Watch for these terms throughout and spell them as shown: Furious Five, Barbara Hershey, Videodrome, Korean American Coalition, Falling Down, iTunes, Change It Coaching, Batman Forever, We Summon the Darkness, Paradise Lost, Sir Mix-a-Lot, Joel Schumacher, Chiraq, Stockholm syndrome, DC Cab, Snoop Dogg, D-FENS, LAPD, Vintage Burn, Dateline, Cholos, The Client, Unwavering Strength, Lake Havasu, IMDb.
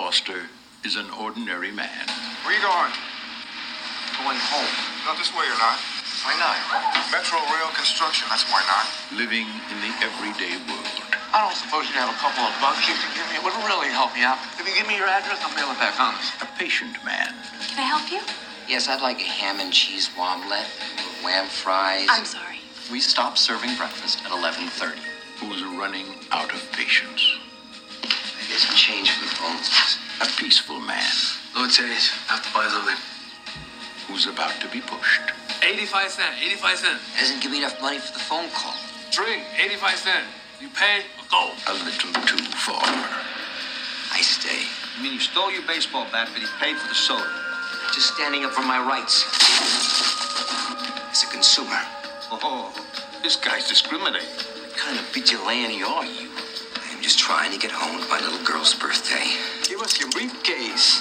Foster is an ordinary man. Where you going? Going home. Not this way or not. Why not? Metro rail construction, that's why not. Living in the everyday world. I don't suppose you have a couple of bucks you could give me? It would really help me out. If you give me your address, I'll mail it back, honest. A patient man. Can I help you? Yes, I'd like a ham and cheese omelet, wham fries. I'm sorry. We stopped serving breakfast at 11:30. Who's running out of patience. I get some change for the phones. A peaceful man. Lord says, I have to buy something. Who's about to be pushed. 85 cents. Doesn't give me enough money for the phone call. Drink, 85 cents. You pay or go. A little too far. I stay. You mean you stole your baseball bat, but he paid for the soda? Just standing up for my rights. As a consumer. Oh, this guy's discriminating. What kind of vigilante are you? I am just trying to get home to my little girl's birthday. Give us your briefcase.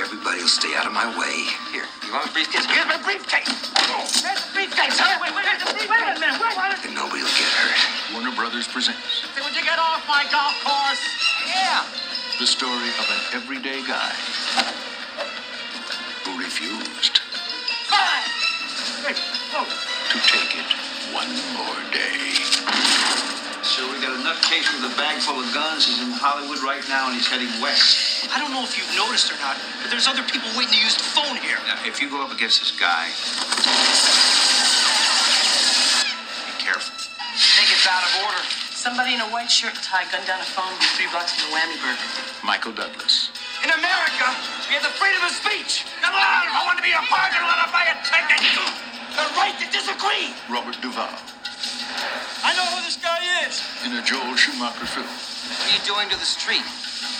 Everybody will stay out of my way. Here, you want a briefcase? Here's my briefcase! There's the briefcase! Huh? Wait a minute! Then nobody will get hurt. Warner Brothers presents... Would you get off my golf course? Yeah! The story of an everyday guy... who refused... Fine! Hey, whoa! To take it one more day. So we got a nutcase with a bag full of guns. He's in Hollywood right now and he's heading west. I don't know if you've noticed or not, but there's other people waiting to use the phone here. Now, if you go up against this guy, be careful. I think it's out of order. Somebody in a white shirt and tie gunned down a phone with $3 from the Whammy Burger. Michael Douglas. In America, we have the freedom of speech. Come on, I want to be a part of it. I'll buy a ticket. The right to disagree. Robert Duvall. I know who this guy is. In a Joel Schumacher film. What are you doing to the street?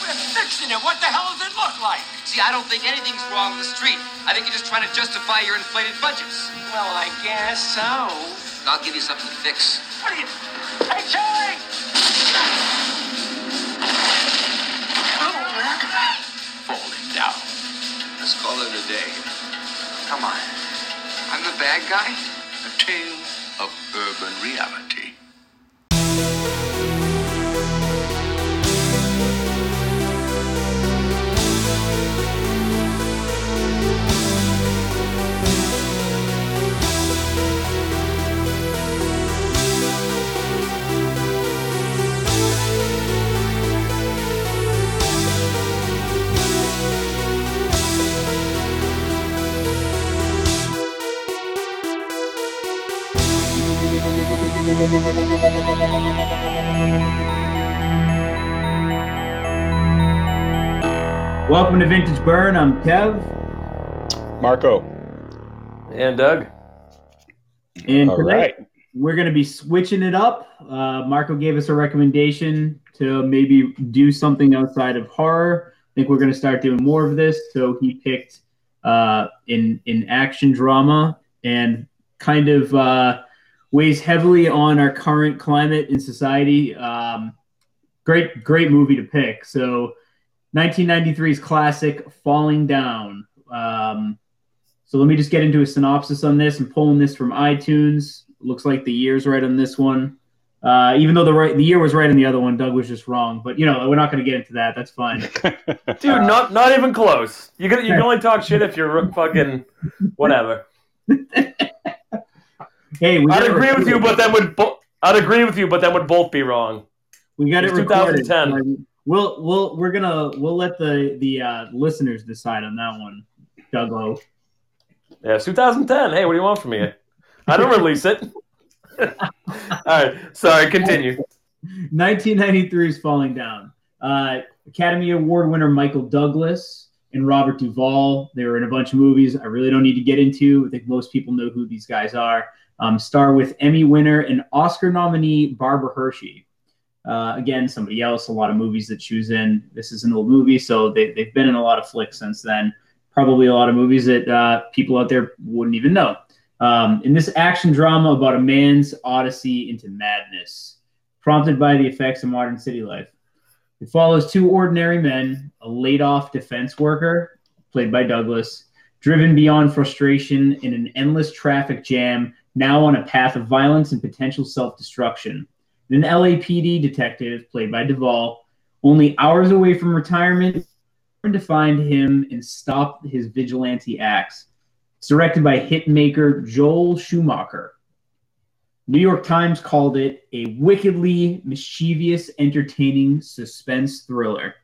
We're fixing it. What the hell does it look like? See, I don't think anything's wrong with the street. I think you're just trying to justify your inflated budgets. Well, I guess so. I'll give you something to fix. What are you... Hey, Charlie! Falling Down. Let's call it a day. Come on. I'm the bad guy? A tale of urban reality. Welcome to Vintage Burn. I'm Kev. Marco. And Doug. And all today, right. We're going to be switching it up. Marco gave us a recommendation to maybe do something outside of horror. I think we're going to start doing more of this. So he picked an action drama and kind of... weighs heavily on our current climate in society. Great movie to pick. So 1993's classic, Falling Down. So let me just get into a synopsis on this. I'm pulling this from iTunes. Looks like the year's right on this one. Even though the year was right on the other one, Doug was just wrong. But, you know, we're not going to get into that. That's fine. Dude, not even close. You can only talk shit if you're fucking whatever. Hey, I'd agree with you, but that would both be wrong. We got it recorded. 2010. We'll let the listeners decide on that one, Doug-o. Yeah, it's 2010. Hey, what do you want from me? I don't release it. All right, sorry. Continue. 1993 is Falling Down. Academy Award winner Michael Douglas and Robert Duvall. They were in a bunch of movies I really don't need to get into. I think most people know who these guys are. Star with Emmy winner and Oscar nominee Barbara Hershey. Again, somebody else, a lot of movies that she was in. This is an old movie, so they've been in a lot of flicks since then. Probably a lot of movies that people out there wouldn't even know. In this action drama about a man's odyssey into madness, prompted by the effects of modern city life. It follows two ordinary men, a laid-off defense worker, played by Douglas, driven beyond frustration in an endless traffic jam, now on a path of violence and potential self-destruction. An LAPD detective, played by Duvall, only hours away from retirement to find him and stop his vigilante acts. It's directed by hitmaker Joel Schumacher. New York Times called it a wickedly mischievous, entertaining suspense thriller.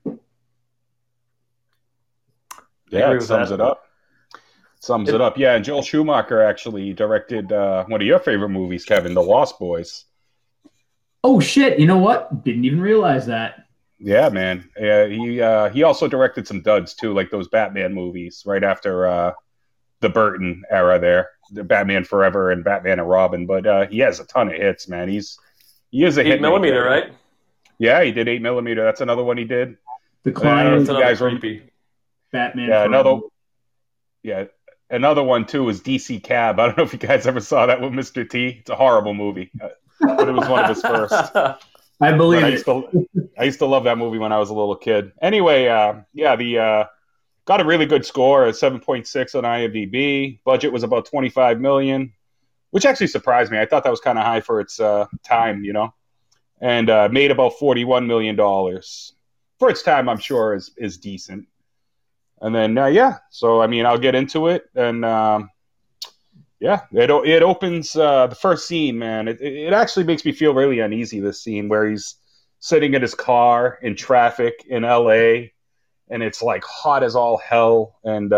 Yeah, it sums it up. Sums it up. Yeah, and Joel Schumacher actually directed one of your favorite movies, Kevin, The Lost Boys. Oh, shit. You know what? Didn't even realize that. Yeah, man. Yeah, he also directed some duds, too, like those Batman movies right after the Burton era there, the Batman Forever and Batman and Robin. But he has a ton of hits, man. He is a hit. 8 Millimeter, right? Yeah, he did 8 Millimeter. That's another one he did. The Client. Batman Forever. Another one, too, is DC Cab. I don't know if you guys ever saw that with Mr. T. It's a horrible movie, but it was one of his first. I believe I used to love that movie when I was a little kid. Anyway, got a really good score, a 7.6 on IMDb. Budget was about $25 million, which actually surprised me. I thought that was kind of high for its time, you know, and made about $41 million. For its time, I'm sure, is decent. And then, so, I mean, I'll get into it. And, it opens the first scene, man. It actually makes me feel really uneasy, this scene, where he's sitting in his car in traffic in L.A., and it's, like, hot as all hell. And,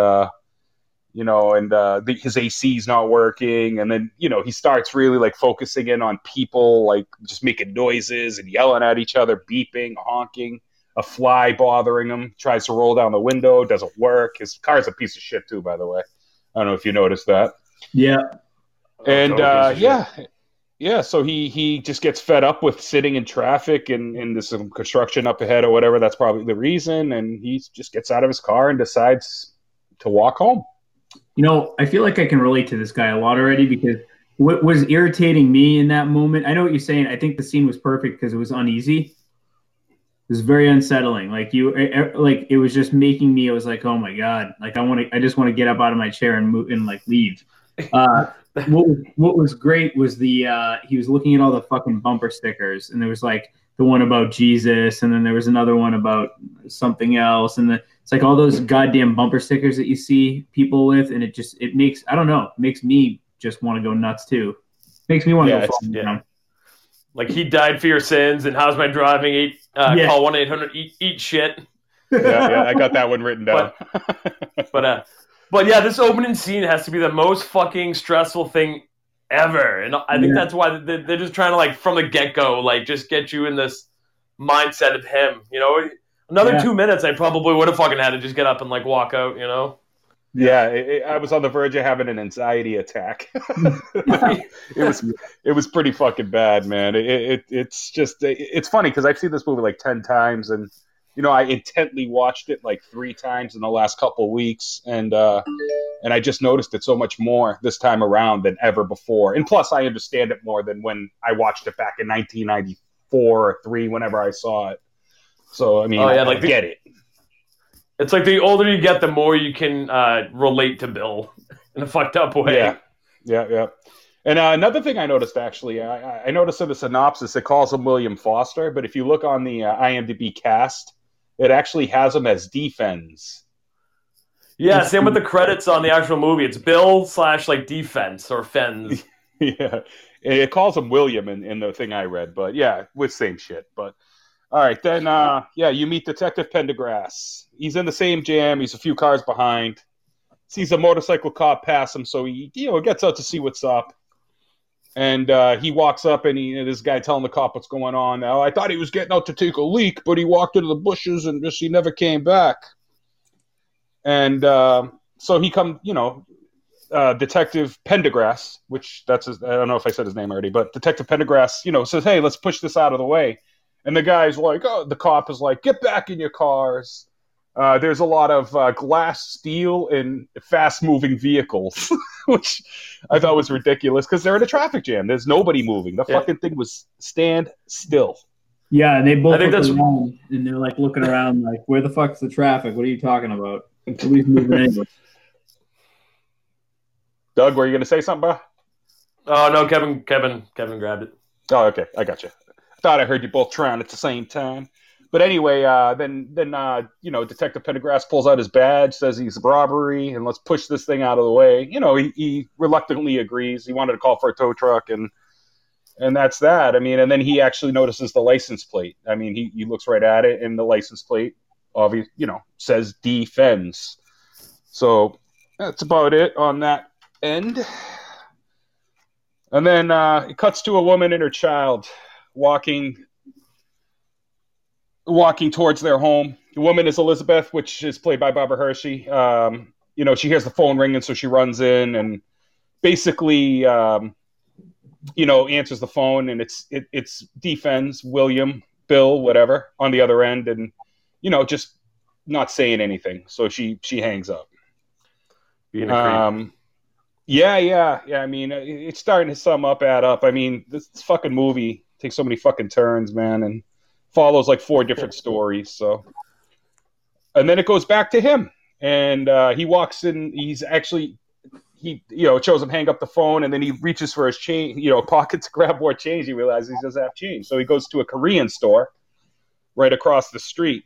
his AC's not working. And then, you know, he starts really, like, focusing in on people, like, just making noises and yelling at each other, beeping, honking. A fly bothering him, tries to roll down the window, doesn't work. His car's a piece of shit, too, by the way. I don't know if you noticed that. Yeah. And, so he just gets fed up with sitting in traffic and there's some construction up ahead or whatever. That's probably the reason. And he just gets out of his car and decides to walk home. You know, I feel like I can relate to this guy a lot already because what was irritating me in that moment, I know what you're saying. I think the scene was perfect because it was uneasy. It was very unsettling. It was just making me. I was like, oh my god! Like, I just want to get up out of my chair and move and like leave. What was great was the he was looking at all the fucking bumper stickers, and there was like the one about Jesus, and then there was another one about something else, and it's like all those goddamn bumper stickers that you see people with, and it makes me just want to go nuts too. Makes me want to go fall down. Like, he died for your sins, and how's my driving? Call 1-800-EAT-SHIT. Yeah, I got that one written down. But this opening scene has to be the most fucking stressful thing ever. And I think that's why they're just trying to, like, from the get-go, like, just get you in this mindset of him, you know? Another 2 minutes, I probably would have fucking had to just get up and, like, walk out, you know? Yeah, I was on the verge of having an anxiety attack. It was pretty fucking bad, man. It's funny because I've seen this movie like 10 times, and you know I intently watched it like 3 times in the last couple weeks, and I just noticed it so much more this time around than ever before. And plus, I understand it more than when I watched it back in 1994 or 3, whenever I saw it. So I mean, I get it. It's like the older you get, the more you can relate to Bill in a fucked up way. Yeah. And another thing I noticed, actually, I noticed in the synopsis, it calls him William Foster. But if you look on the IMDb cast, it actually has him as D-FENS. Yeah, same with the credits on the actual movie. It's Bill / like D-FENS or FENS. Yeah, it calls him William in the thing I read. But yeah, with same shit, but... All right, then, you meet Detective Pendergrass. He's in the same jam. He's a few cars behind. Sees a motorcycle cop pass him, so he, you know, gets out to see what's up. And he walks up, and this guy telling the cop what's going on. Now, I thought he was getting out to take a leak, but he walked into the bushes and just he never came back. And so he comes, you know, Detective Pendergrass, which that's his, I don't know if I said his name already, but Detective Pendergrass, you know, says, hey, let's push this out of the way. And the guy's like, oh, the cop is like, get back in your cars. There's a lot of glass, steel, and fast-moving vehicles, which I thought was ridiculous because they're in a traffic jam. There's nobody moving. The fucking thing was stand still. Yeah, and they both look around, and they're like looking around like, where the fuck's the traffic? What are you talking about? At least moving anyway. Doug, were you going to say something, bro? Oh, no, Kevin grabbed it. Oh, okay, I got you. Thought I heard you both trying at the same time. But anyway, then Detective Pendergrass pulls out his badge, says he's robbery, and let's push this thing out of the way. You know, he reluctantly agrees. He wanted to call for a tow truck, and that's that. I mean, and then he actually notices the license plate. I mean, he looks right at it, and the license plate, obviously, you know, says D-FENS. So that's about it on that end. And then it cuts to a woman and her child walking towards their home. The woman is Elizabeth, which is played by Barbara Hershey. She hears the phone ringing, so she runs in and basically, answers the phone, and it's D-FENS, William, Bill, whatever, on the other end, and just not saying anything. So she hangs up. Being a creep. Yeah. I mean, it's starting to add up. I mean, this fucking movie takes so many fucking turns, man, and follows like four different stories. So, and then it goes back to him, and he walks in. He's actually it shows him hang up the phone, and then he reaches for his change, pocket to grab more change. He realizes he doesn't have change, so he goes to a Korean store right across the street,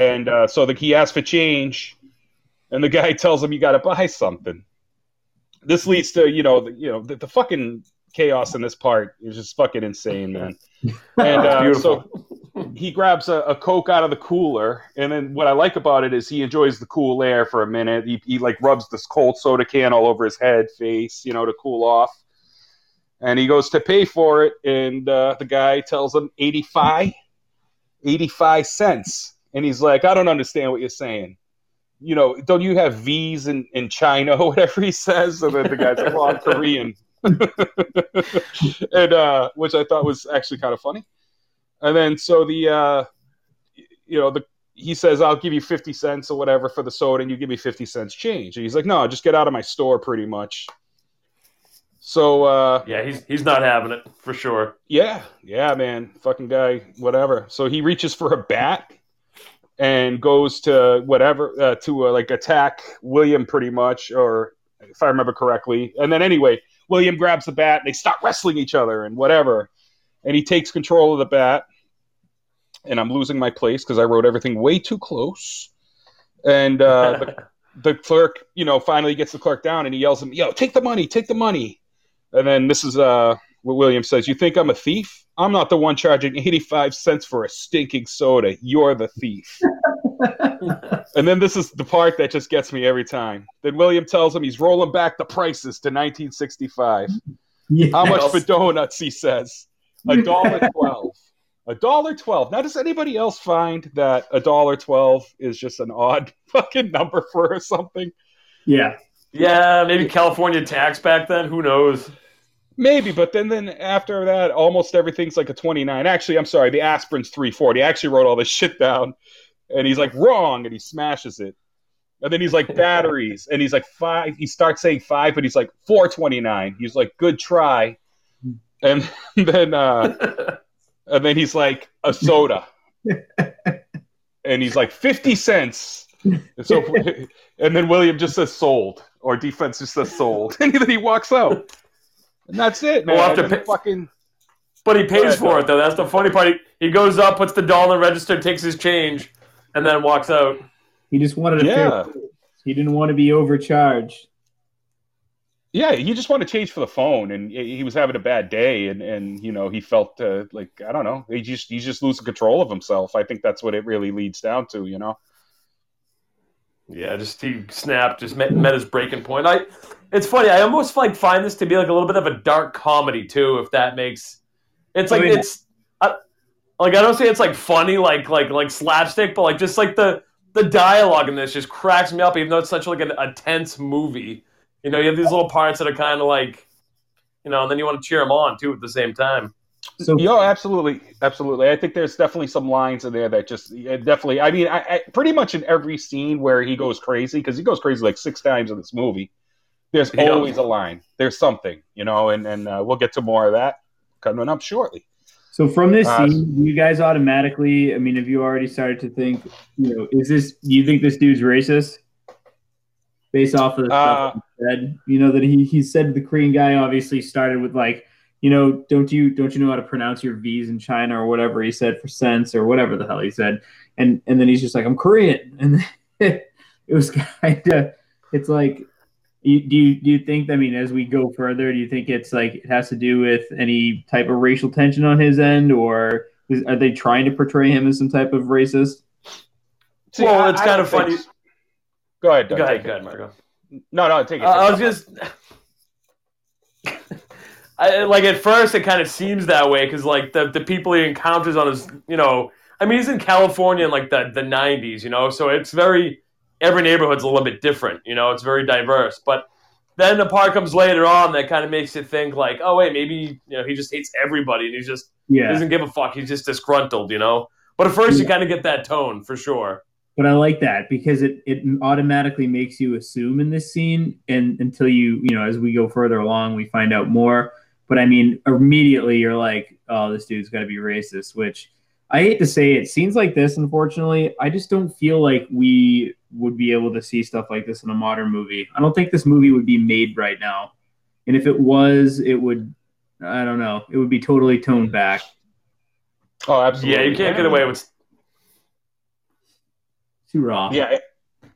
and he asks for change, and the guy tells him you got to buy something. This leads to the fucking chaos in this part is just fucking insane, man. And so he grabs a Coke out of the cooler, and then what I like about it is he enjoys the cool air for a minute. He like rubs this cold soda can all over his head, face, to cool off. And he goes to pay for it, and the guy tells him 85 cents. And he's like, I don't understand what you're saying. Don't you have V's in China or whatever he says? And then the guy's like, well, I'm Korean. And which I thought was actually kind of funny. And then so he says, I'll give you 50 cents or whatever for the soda, and you give me 50 cents change. And he's like, no, just get out of my store, pretty much. So he's not having it for sure. Yeah, man, fucking guy, whatever. So he reaches for a bat and goes to attack William, pretty much, or if I remember correctly. And then anyway, William grabs the bat, and they start wrestling each other and whatever. And he takes control of the bat. And I'm losing my place because I wrote everything way too close. And the clerk, finally gets the clerk down, and he yells at him, yo, take the money. And then this is what William says, you think I'm a thief? I'm not the one charging 85 cents for a stinking soda. You're the thief. And then this is the part that just gets me every time. Then William tells him he's rolling back the prices to 1965. Yes. How much for donuts, he says. $1.12. $1.12. Now, does anybody else find that $1.12 is just an odd fucking number for something? Yeah. Yeah, maybe California tax back then. Who knows? Maybe, but then after that, almost everything's like a 29. Actually, I'm sorry, the aspirin's 340. I actually wrote all this shit down. And he's like, wrong, and he smashes it. And then he's like, batteries. And he's like, 5. He starts saying 5, but he's like, 429. He's like, good try. And then he's like, a soda. And he's like, 50 cents. And, so, and then William just says sold, or defense just says sold. And then he walks out. And that's it, man. We'll have to but he pays for it, though. That's the funny part. He goes up, puts the doll in the register, takes his change, and then walks out. He just wanted to pay. He didn't want to be overcharged. Yeah, he just wanted to change for the phone, and he was having a bad day, and he felt like, I don't know, he's just losing control of himself. I think that's what it really leads down to, Yeah, just he snapped, just met his breaking point. It's funny. I almost like find this to be like a little bit of a dark comedy too, if that makes. It's like I don't say it's like funny, like slapstick, but like just like the dialogue in this just cracks me up, even though it's such like a tense movie. You have these little parts that are kind of like, and then you want to cheer them on too at the same time. So, absolutely. I think there's definitely some lines in there that just definitely. I mean, I pretty much in every scene where he goes crazy, because he goes crazy like 6 times in this movie. There's always a line. There's something, and we'll get to more of that coming up shortly. So from this scene, you guys automatically, I mean, have you already started to think, do you think this dude's racist? Based off of the stuff he said, that he said the Korean guy obviously started with like, you know, don't you know how to pronounce your V's in China or whatever he said for sense or whatever the hell he said. And then he's just like, I'm Korean. And then it was kind of, it's like, do you think, I mean, as we go further, do you think it's like, it has to do with any type of racial tension on his end, or are they trying to portray him as some type of racist? See, well, it's kind of funny. Go ahead, Doug. Go ahead, Marco. No, take it. I was just... like, at first, it kind of seems that way, because, like, the people he encounters on his, you know... I mean, he's in California in, like, the 90s, you know? So it's very... Every neighborhood's a little bit different, you know? It's very diverse. But then the part comes later on that kind of makes you think, like, oh, wait, maybe, you know, he just hates everybody, and he's just... Yeah. He doesn't give a fuck. He's just disgruntled, you know? But at first, you kind of get that tone, for sure. But I like that because it automatically makes you assume in this scene, and until you know, as we go further along, we find out more. But I mean, immediately you're like, oh, this dude's got to be racist, which I hate to say it. Scenes like this, unfortunately, I just don't feel like we would be able to see stuff like this in a modern movie. I don't think this movie would be made right now. And if it was, it would, I don't know, it would be totally toned back. Oh, absolutely. Yeah, you can't get away with... Too raw. Yeah,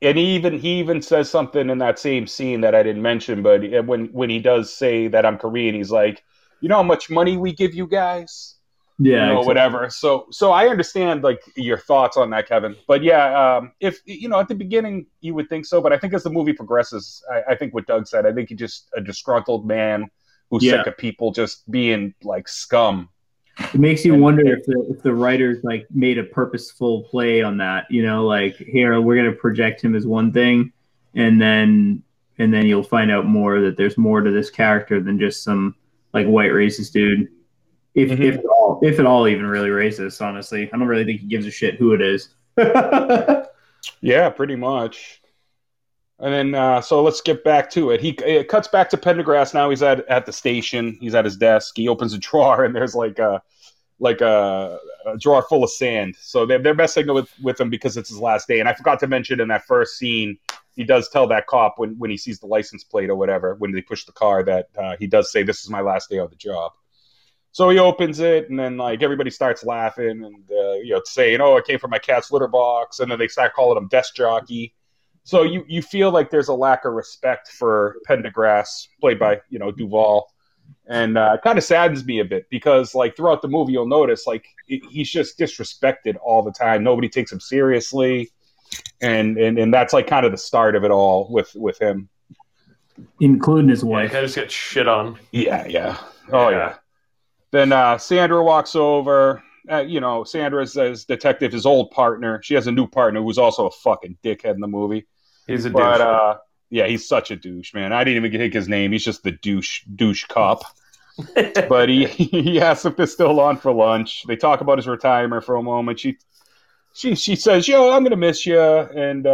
and he even says something in that same scene that I didn't mention, but when he does say that I'm Korean, he's like, you know how much money we give you guys? Yeah, you know, exactly. Whatever. So I understand like your thoughts on that, Kevin. But yeah, if you know at the beginning you would think so, but I think as the movie progresses, I think what Doug said, I think he's just a disgruntled man who's sick of people just being like scum. It makes you wonder if the writers like made a purposeful play on that, you know, like here we're gonna project him as one thing, and then you'll find out more that there's more to this character than just some like white racist dude, if at all even really racist. Honestly, I don't really think he gives a shit who it is. Yeah, pretty much. And then so let's get back to it. It cuts back to Pendergrass. Now he's at the station. He's at his desk. He opens a drawer, and there's like a drawer full of sand. So they're messing with him because it's his last day. And I forgot to mention in that first scene, he does tell that cop when he sees the license plate or whatever, when they push the car, that he does say, this is my last day on the job. So he opens it, and then like everybody starts laughing and you know saying, oh, I came from my cat's litter box. And then they start calling him desk jockey. So you feel like there's a lack of respect for Pendergrass, played by, you know, Duvall. And it kind of saddens me a bit because, like, throughout the movie you'll notice, like, he's just disrespected all the time. Nobody takes him seriously. And that's, like, kind of the start of it all with him. Including his wife. I just get shit on. Yeah. Oh, yeah. Then Sandra walks over. You know, Sandra says detective, his old partner. She has a new partner who's also a fucking dickhead in the movie. He's a douche. Yeah, he's such a douche, man. I didn't even take his name. He's just the douche cop. But he asks if they're still on for lunch. They talk about his retirement for a moment. She says, yo, I'm going to miss you. And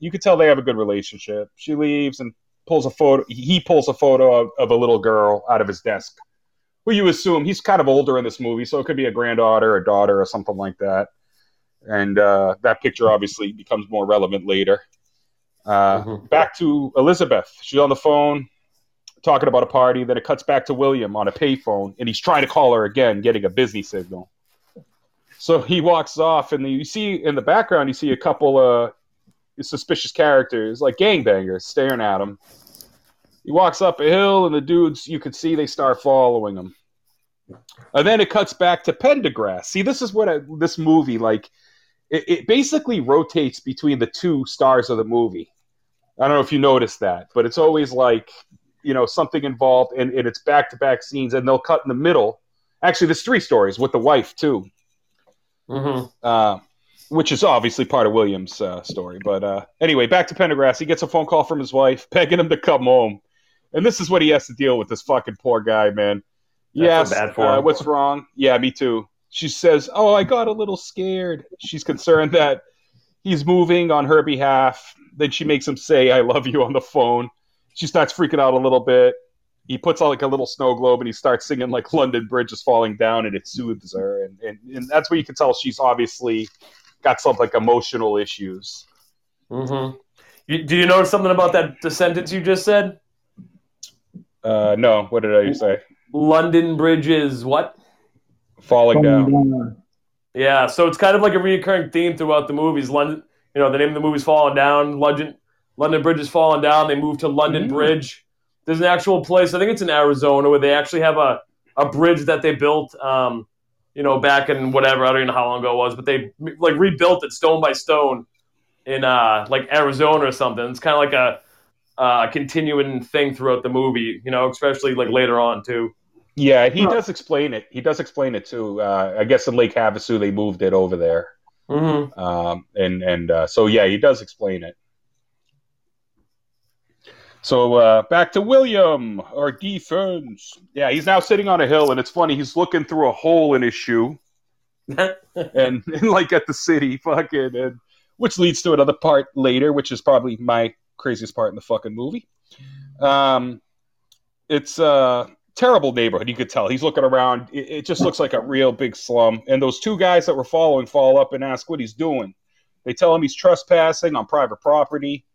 you could tell they have a good relationship. She leaves and pulls a photo. He pulls a photo of a little girl out of his desk. Who you assume he's kind of older in this movie, so it could be a granddaughter, a daughter, or something like that. And that picture obviously becomes more relevant later. Back to Elizabeth. She's on the phone talking about a party. Then it cuts back to William on a payphone, and he's trying to call her again, getting a busy signal. So he walks off, and you see in the background, you see a couple of suspicious characters, like gangbangers, staring at him. He walks up a hill, and the dudes, you could see they start following him. And then it cuts back to Pendergrass. See, this is what this movie, like, it basically rotates between the two stars of the movie. I don't know if you noticed that, but it's always like, you know, something involved, and it's back-to-back scenes, and they'll cut in the middle. Actually, there's three stories with the wife, too, which is obviously part of William's story. But anyway, back to Pendergrass. He gets a phone call from his wife begging him to come home. And this is what he has to deal with, this fucking poor guy, man. Yes, what's wrong? Yeah, me too. She says, oh, I got a little scared. She's concerned that he's moving on her behalf. Then she makes him say, I love you on the phone. She starts freaking out a little bit. He puts on like a little snow globe and he starts singing like London Bridge is Falling Down, and it soothes her. And that's where you can tell she's obviously got some like emotional issues. Mm-hmm. Do you notice something about the sentence you just said? No. What did I say? London Bridge's what? Falling Down. Yeah, so it's kind of like a recurring theme throughout the movies. London, you know, the name of the movie's Falling Down. London Bridge is falling down. They move to London Bridge. There's an actual place, I think it's in Arizona, where they actually have a bridge that they built, you know, back in whatever, I don't even know how long ago it was, but they like rebuilt it stone by stone in like Arizona or something. It's kind of like a continuing thing throughout the movie, you know, especially like later on too. Yeah, he does explain it. He does explain it too. I guess in Lake Havasu they moved it over there. Mm-hmm. So yeah, he does explain it. So back to William, or D-FENS. Yeah, he's now sitting on a hill, and it's funny. He's looking through a hole in his shoe, and like at the city, fucking, and which leads to another part later, which is probably my craziest part in the fucking movie. It's a terrible neighborhood. You could tell he's looking around. It just looks like a real big slum. And those two guys that were following fall up and ask what he's doing. They tell him he's trespassing on private property.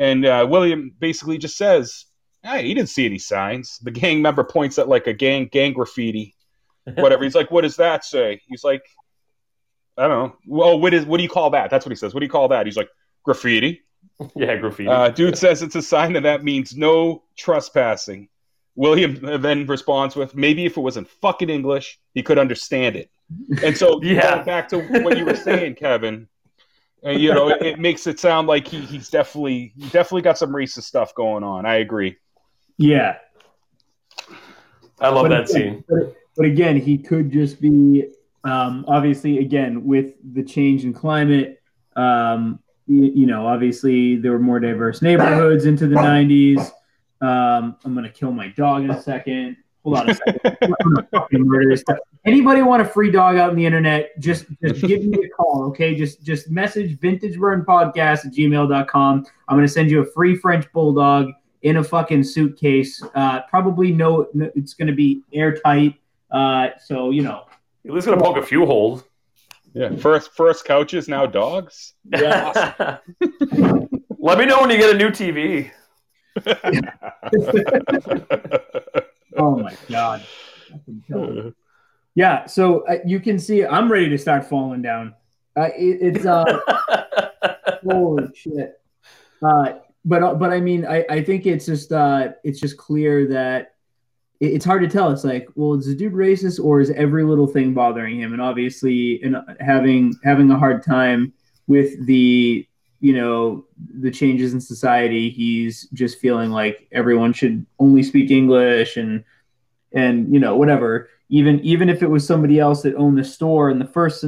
And William basically just says, hey, he didn't see any signs. The gang member points at like a gang graffiti, whatever. He's like, what does that say? He's like, I don't know. Well, what do you call that? That's what he says. What do you call that? He's like, graffiti. Yeah, graffiti. Dude says it's a sign and that means no trespassing. William then responds with, maybe if it was in fucking English, he could understand it. And so going back to what you were saying, Kevin, and, you know, it makes it sound like he's definitely got some racist stuff going on. I agree. Yeah. I love that scene. But again, he could just be, obviously, again, with the change in climate, you know, obviously there were more diverse neighborhoods into the 90s. I'm going to kill my dog in a second. Hold on a second. Anybody want a free dog out on the internet? Just give me a call, okay? Just message vintageburnpodcast@gmail.com. I'm gonna send you a free French bulldog in a fucking suitcase. Probably no, it's gonna be airtight. So you know, at least gonna poke a few holes. Yeah, first couches, now dogs. Yeah. Awesome. Let me know when you get a new TV. Oh my god. Yeah, so you can see I'm ready to start falling down. It's holy shit. But I mean, I think it's just clear that it's hard to tell. It's like, well, is the dude racist or is every little thing bothering him? And obviously, having a hard time with the, you know, the changes in society, he's just feeling like everyone should only speak English and you know, whatever. Even if it was somebody else that owned the store in the first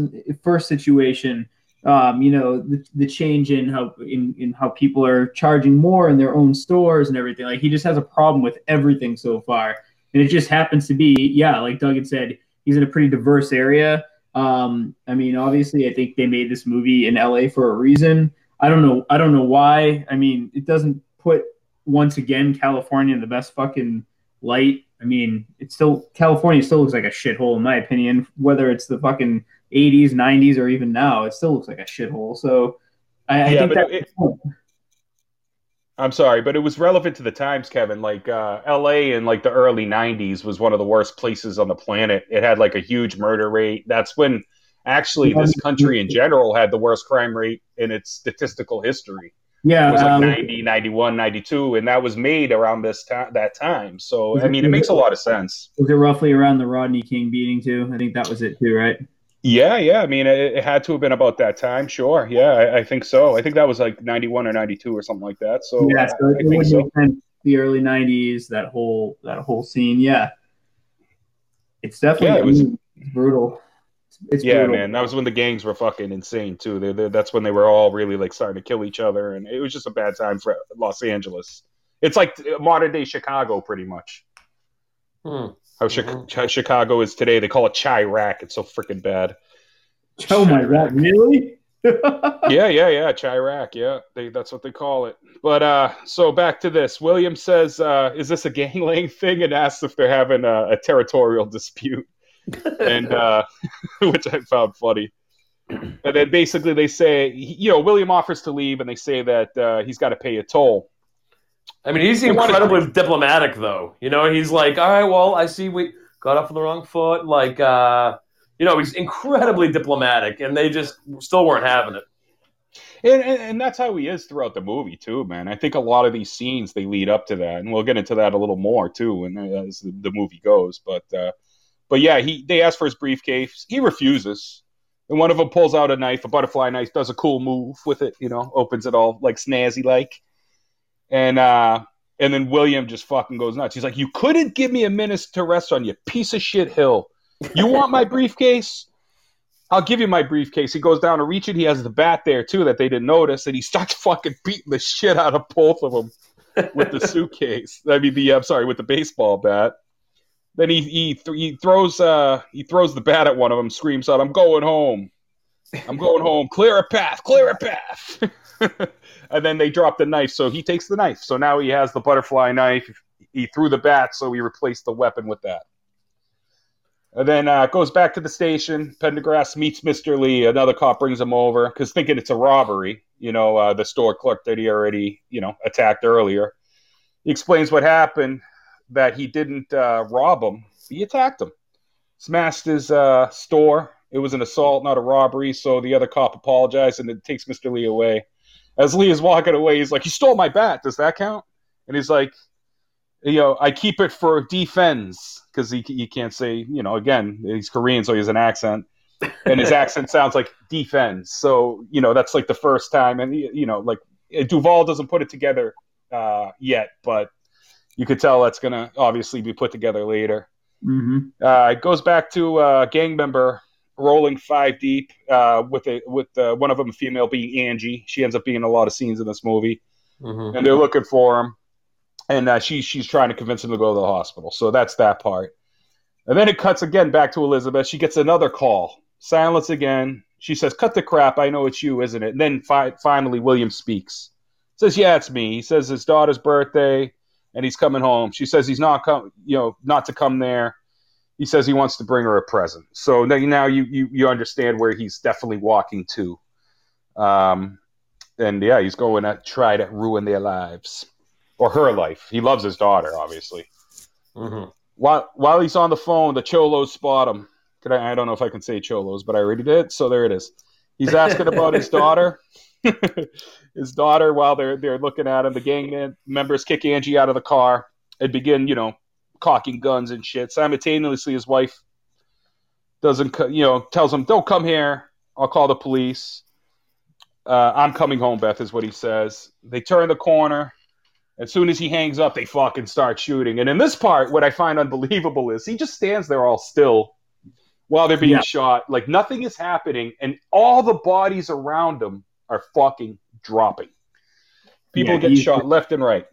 situation, you know, the change in how people are charging more in their own stores and everything. Like, he just has a problem with everything so far, and it just happens to be, yeah, like Doug had said, he's in a pretty diverse area. I mean, obviously, I think they made this movie in LA for a reason. I don't know why. I mean, it doesn't put, once again, California in the best fucking light. I mean, California still looks like a shithole, in my opinion, whether it's the fucking 80s, 90s, or even now, it still looks like a shithole. So I think that... I'm sorry, but it was relevant to the times, Kevin. Like, L.A. in, like, the early 90s was one of the worst places on the planet. It had, like, a huge murder rate. That's when, actually, this country in general had the worst crime rate in its statistical history. Yeah, it was like 90, 91, 92, and that was made around that time. So, I mean, it makes a lot of sense. Was it roughly around the Rodney King beating, too? I think that was it, too, right? Yeah. I mean, it had to have been about that time, sure. Yeah, I think so. I think that was like 91 or 92 or something like that. So, yeah, so I think so. The early 90s, that whole scene, yeah. It's definitely it's brutal. It's brutal. Man, that was when the gangs were fucking insane too. That's when they were all really like starting to kill each other, and it was just a bad time for Los Angeles. It's like modern day Chicago, pretty much. How Chicago is today, they call it Chiraq. It's so freaking bad. Oh my god, really? yeah, Chiraq. Yeah, that's what they call it. But so back to this. William says, "Is this a gang-laying thing?" and asks if they're having a territorial dispute. And which I found funny. And then basically they say, you know, William offers to leave, and they say that he's got to pay a toll. I mean, he's incredibly diplomatic, though. You know, he's like, all right, well, I see we got off on the wrong foot. Like, you know, he's incredibly diplomatic, and they just still weren't having it. And that's how he is throughout the movie, too, man. I think a lot of these scenes, they lead up to that, and we'll get into that a little more, too, as the movie goes. But yeah, they ask for his briefcase. He refuses. And one of them pulls out a knife, a butterfly knife, does a cool move with it, you know, opens it all, like, snazzy-like. And then William just fucking goes nuts. He's like, you couldn't give me a minute to rest on, you piece of shit hill. You want my briefcase? I'll give you my briefcase. He goes down to reach it. He has the bat there, too, that they didn't notice. And he starts fucking beating the shit out of both of them with the suitcase. I mean, with the baseball bat. Then he throws the bat at one of them, screams out, I'm going home. I'm going home. Clear a path. Clear a path. And then they drop the knife, so he takes the knife. So now he has the butterfly knife. He threw the bat, so he replaced the weapon with that. And then goes back to the station. Pendergrass meets Mr. Lee. Another cop brings him over because thinking it's a robbery, you know, the store clerk that he already, you know, attacked earlier. He explains what happened, that he didn't rob him. He attacked him. Smashed his store. It was an assault, not a robbery. So the other cop apologized and it takes Mr. Lee away. As Lee is walking away, he's like, you stole my bat. Does that count? And he's like, you know, I keep it for D-FENS, because he can't say, you know, again, he's Korean, so he has an accent, and his accent sounds like D-FENS. So, you know, that's like the first time, and, you know, like, Duvall doesn't put it together yet, but you could tell that's going to obviously be put together later. Mm-hmm. It goes back to gang member rolling five deep with one of them, a female, being Angie. She ends up being in a lot of scenes in this movie, mm-hmm. and they're looking for him. And she's trying to convince him to go to the hospital. So that's that part. And then it cuts again back to Elizabeth. She gets another call. Silence again. She says, cut the crap. I know it's you, isn't it? And then finally William speaks. Says, yeah, it's me. He says his daughter's birthday, and he's coming home. She says he's not to come there. He says he wants to bring her a present. So now you understand where he's definitely walking to. And, yeah, he's going to try to ruin their lives. Or her life. He loves his daughter, obviously. Mm-hmm. While he's on the phone, the Cholos spot him. I don't know if I can say Cholos, but I already did, so there it is. He's asking about his daughter. His daughter, while they're looking at him, the gang members kick Angie out of the car and begin, you know, cocking guns and shit. Simultaneously, his wife tells him, don't come here. I'll call the police. I'm coming home, Beth, is what he says. They turn the corner. As soon as he hangs up, they fucking start shooting. And in this part, what I find unbelievable is he just stands there all still while they're being shot. Like, nothing is happening, and all the bodies around him are fucking dropping. People get shot left and right.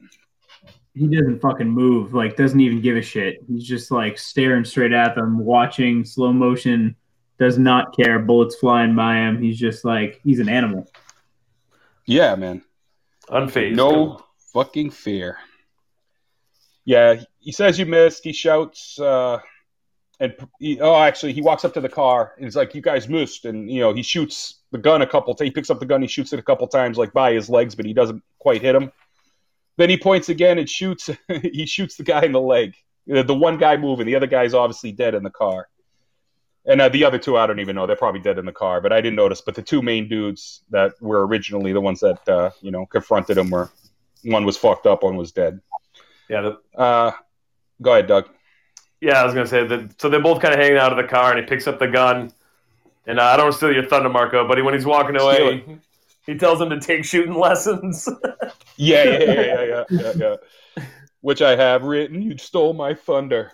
He doesn't fucking move. Like, doesn't even give a shit. He's just, like, staring straight at them, watching slow motion, does not care, bullets flying by him. He's just, like, he's an animal. Yeah, man. Unfazed. No fucking fear. Yeah, he says you missed. He shouts, he walks up to the car and he's like, "You guys missed." And you know, he shoots the gun a couple times. He picks up the gun, he shoots it a couple times, like by his legs, but he doesn't quite hit him. Then he points again and shoots. He shoots the guy in the leg. The one guy moving, the other guy's obviously dead in the car. And the other two, I don't even know. They're probably dead in the car, but I didn't notice. But the two main dudes that were originally the ones that you know, confronted him were. One was fucked up, one was dead. Yeah. Go ahead, Doug. Yeah, I was going to say that. So they're both kind of hanging out of the car, and he picks up the gun. And I don't want to steal your thunder, Marco, but when he's walking away, he tells him to take shooting lessons. Yeah. Which I have written. You stole my thunder.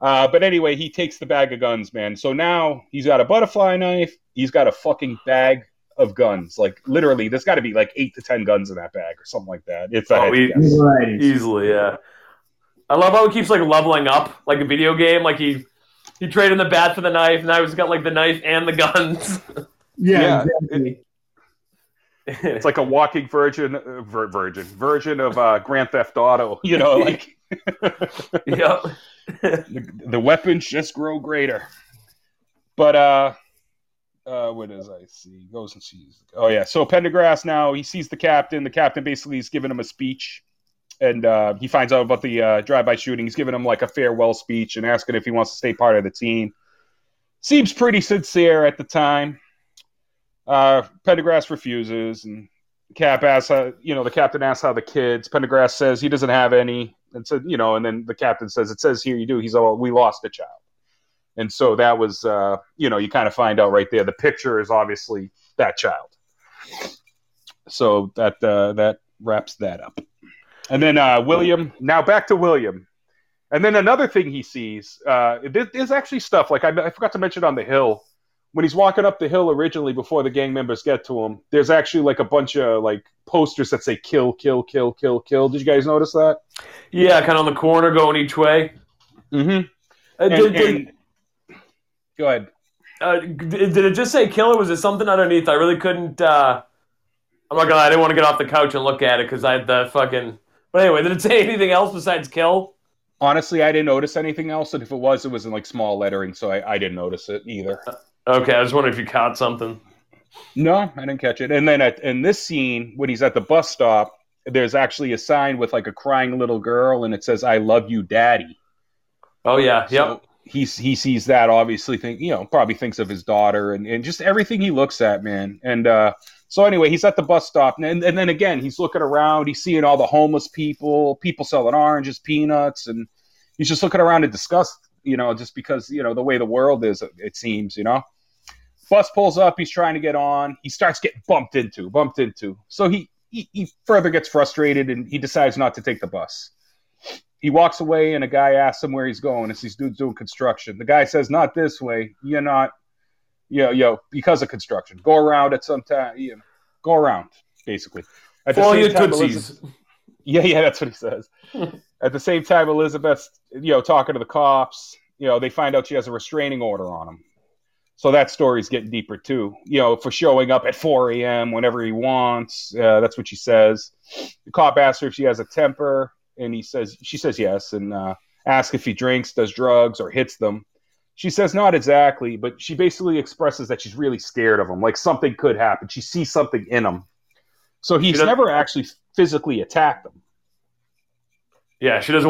But anyway, he takes the bag of guns, man. So now he's got a butterfly knife. He's got a fucking bag of guns. Like, literally, there's got to be like 8 to 10 guns in that bag or something like that. It's easily, yeah. I love how he keeps like leveling up like a video game. Like he traded the bat for the knife, and now he's got like the knife and the guns. Yeah, exactly. It's like a walking version of Grand Theft Auto. You know, like yep. The weapons just grow greater, but what does I see? He goes and sees. Oh, yeah. So Pendergrass now, he sees the captain. The captain basically is giving him a speech And he finds out about the drive-by shooting. He's giving him like a farewell speech and asking if he wants to stay part of the team. Seems pretty sincere at the time. Pendergrass refuses, and Cap asks, the captain asks how the kids. Pendergrass says he doesn't have any, and said, and then the captain says, "It says here you do." He's all, "We lost a child," and so that was, you kind of find out right there. The picture is obviously that child. So that wraps that up. And then back to William. And then another thing he sees, there's actually stuff, like I forgot to mention on the hill, when he's walking up the hill originally before the gang members get to him, there's actually like a bunch of like posters that say kill, kill, kill, kill, kill. Did you guys notice that? Yeah, kind of on the corner going each way. Mm-hmm. Go ahead. Did it just say kill or was it something underneath? I really couldn't... I'm not gonna lie, I didn't want to get off the couch and look at it because I had the fucking... But anyway, did it say anything else besides kill? Honestly, I didn't notice anything else, and if it was in like small lettering, so I didn't notice it either. Okay, I was wondering if you caught something. No, I didn't catch it. And then in this scene, when he's at the bus stop, there's actually a sign with like a crying little girl, and it says, "I love you, Daddy." Oh, yeah, so yep. He sees that, obviously, probably thinks of his daughter, and just everything he looks at, man. And, so anyway, he's at the bus stop, and then again, he's looking around. He's seeing all the homeless people selling oranges, peanuts, and he's just looking around in disgust, just because, the way the world is, it seems, Bus pulls up. He's trying to get on. He starts getting bumped into. So he further gets frustrated, and he decides not to take the bus. He walks away, and a guy asks him where he's going. It's these dudes doing construction. The guy says, "Not this way. You're not... Yo, because of construction. Go around at some time. Go around, basically." At the same time, yeah, that's what he says. At the same time, Elizabeth's, talking to the cops. They find out she has a restraining order on him. So that story's getting deeper, too. For showing up at 4 a.m. whenever he wants. That's what she says. The cop asks her if she has a temper, and she says yes, and asks if he drinks, does drugs, or hits them. She says not exactly, but she basically expresses that she's really scared of him. Like something could happen. She sees something in him. So he's never actually physically attacked him. Yeah, she says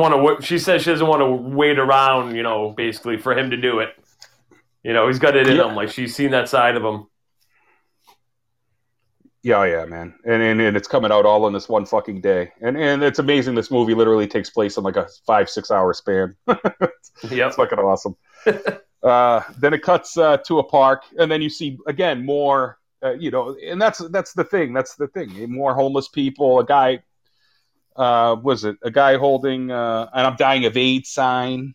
she doesn't want to wait around, basically for him to do it. He's got it in him. Like she's seen that side of him. Yeah, man. And it's coming out all in this one fucking day. And it's amazing this movie literally takes place in like a 5-6 hour span. Yeah, it's fucking awesome. Then it cuts to a park, and then you see again more, and that's the thing, more homeless people, a guy, holding an "I'm dying of AIDS" sign,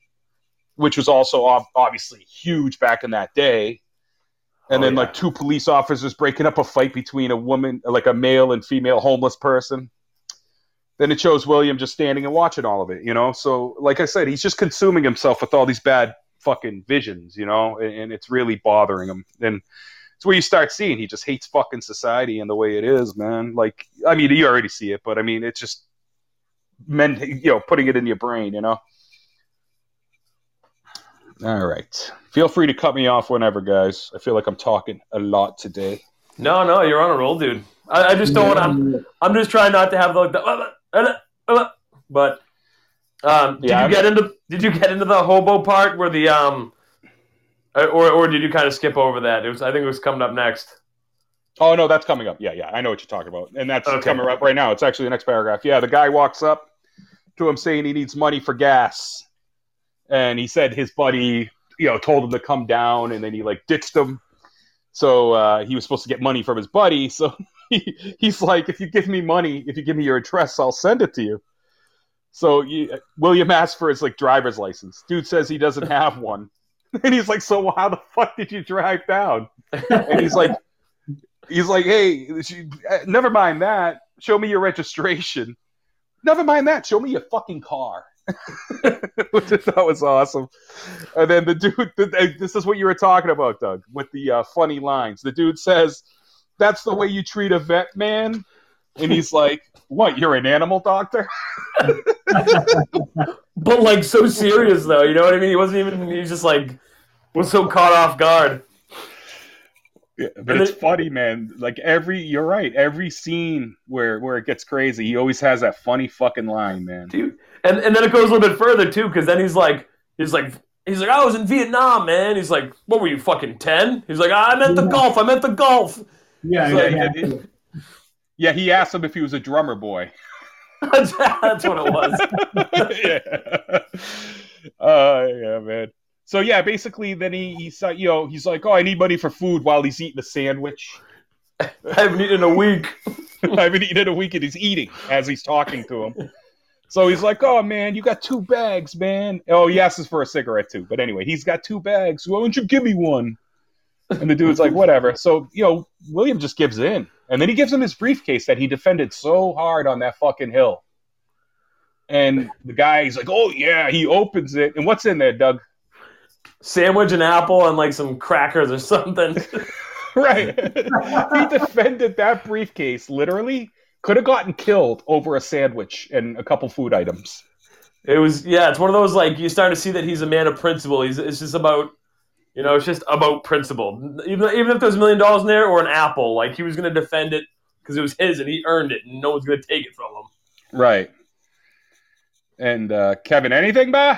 which was also obviously huge back in that day. And like two police officers breaking up a fight between a woman, like a male and female homeless person. Then it shows William just standing and watching all of it, So like I said, he's just consuming himself with all these bad fucking visions, and it's really bothering him. And it's where you start seeing he just hates fucking society and the way it is, man. Like, I mean, you already see it, but I mean, it's just men, putting it in your brain, All right. Feel free to cut me off whenever, guys. I feel like I'm talking a lot today. No, you're on a roll, dude. I just don't want to... I'm just trying not to have the... But did you get into the hobo part where the or did you kind of skip over that? I think it was coming up next. Oh no, that's coming up. Yeah, I know what you're talking about, and that's coming up right now. It's actually the next paragraph. Yeah, the guy walks up to him saying he needs money for gas, and he said his buddy, told him to come down, and then he like ditched him. So he was supposed to get money from his buddy. So he's like, if you give me your address, I'll send it to you. So William asked for his like driver's license. Dude says he doesn't have one, and he's like, "So how the fuck did you drive down?" And he's like, "Hey, never mind that. Show me your registration. Never mind that. Show me your fucking car." Which I thought was awesome. And then the dude, this is what you were talking about, Doug, with the funny lines. The dude says, "That's the way you treat a vet, man." And he's like, "What, you're an animal doctor?" But, like, so serious, though. You know what I mean? He was just, like, was so caught off guard. Yeah, but it's funny, man. Like you're right. Every scene where it gets crazy, he always has that funny fucking line, man. Dude, and then it goes a little bit further too, because then he's like, I was in Vietnam, man. He's like, what were you, fucking 10? He's like, I meant the Gulf. Yeah. He asked him if he was a drummer boy. That's what it was. Yeah. Yeah, man. So yeah, basically, then he's like, "Oh, I need money for food." While he's eating a sandwich, I haven't eaten in a week. I haven't eaten in a week, and he's eating as he's talking to him. So he's like, "Oh man, you got 2 bags, man." Oh, he asks for a cigarette too. But anyway, he's got 2 bags. Why don't you give me one? And the dude's like, "Whatever." So William just gives in, and then he gives him his briefcase that he defended so hard on that fucking hill. And the guy, he's like, "Oh yeah," he opens it, and what's in there, Doug? Sandwich, an apple, and like some crackers or something. Right. He defended that briefcase, literally. Could have gotten killed over a sandwich and a couple food items. It was, yeah, it's one of those, like, you're starting to see that he's a man of principle. It's just about principle. Even if there's $1 million in there or an apple, like, he was going to defend it because it was his and he earned it and no one's going to take it from him. Right. And Kevin, anything, bah?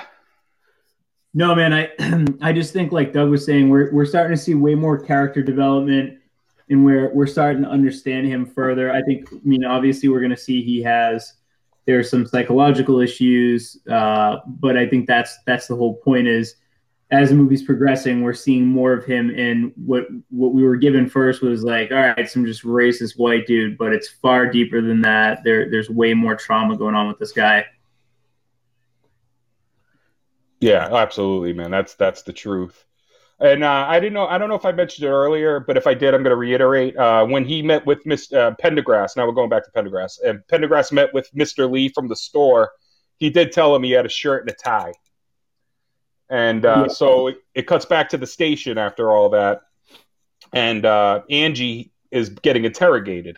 No, man, I just think, like Doug was saying, we're starting to see way more character development, and we're starting to understand him further. I mean, obviously we're going to see there's some psychological issues, but I think that's the whole point is, as the movie's progressing, we're seeing more of him in what we were given first was like, all right, some just racist white dude, but it's far deeper than that. There's way more trauma going on with this guy. Yeah, absolutely, man. That's the truth. And I don't know if I mentioned it earlier, but if I did, I'm going to reiterate. When he met with Mr. Pendergrass, now we're going back to Pendergrass, and Pendergrass met with Mr. Lee from the store, he did tell him he had a shirt and a tie. And so it cuts back to the station after all that. And Angie is getting interrogated.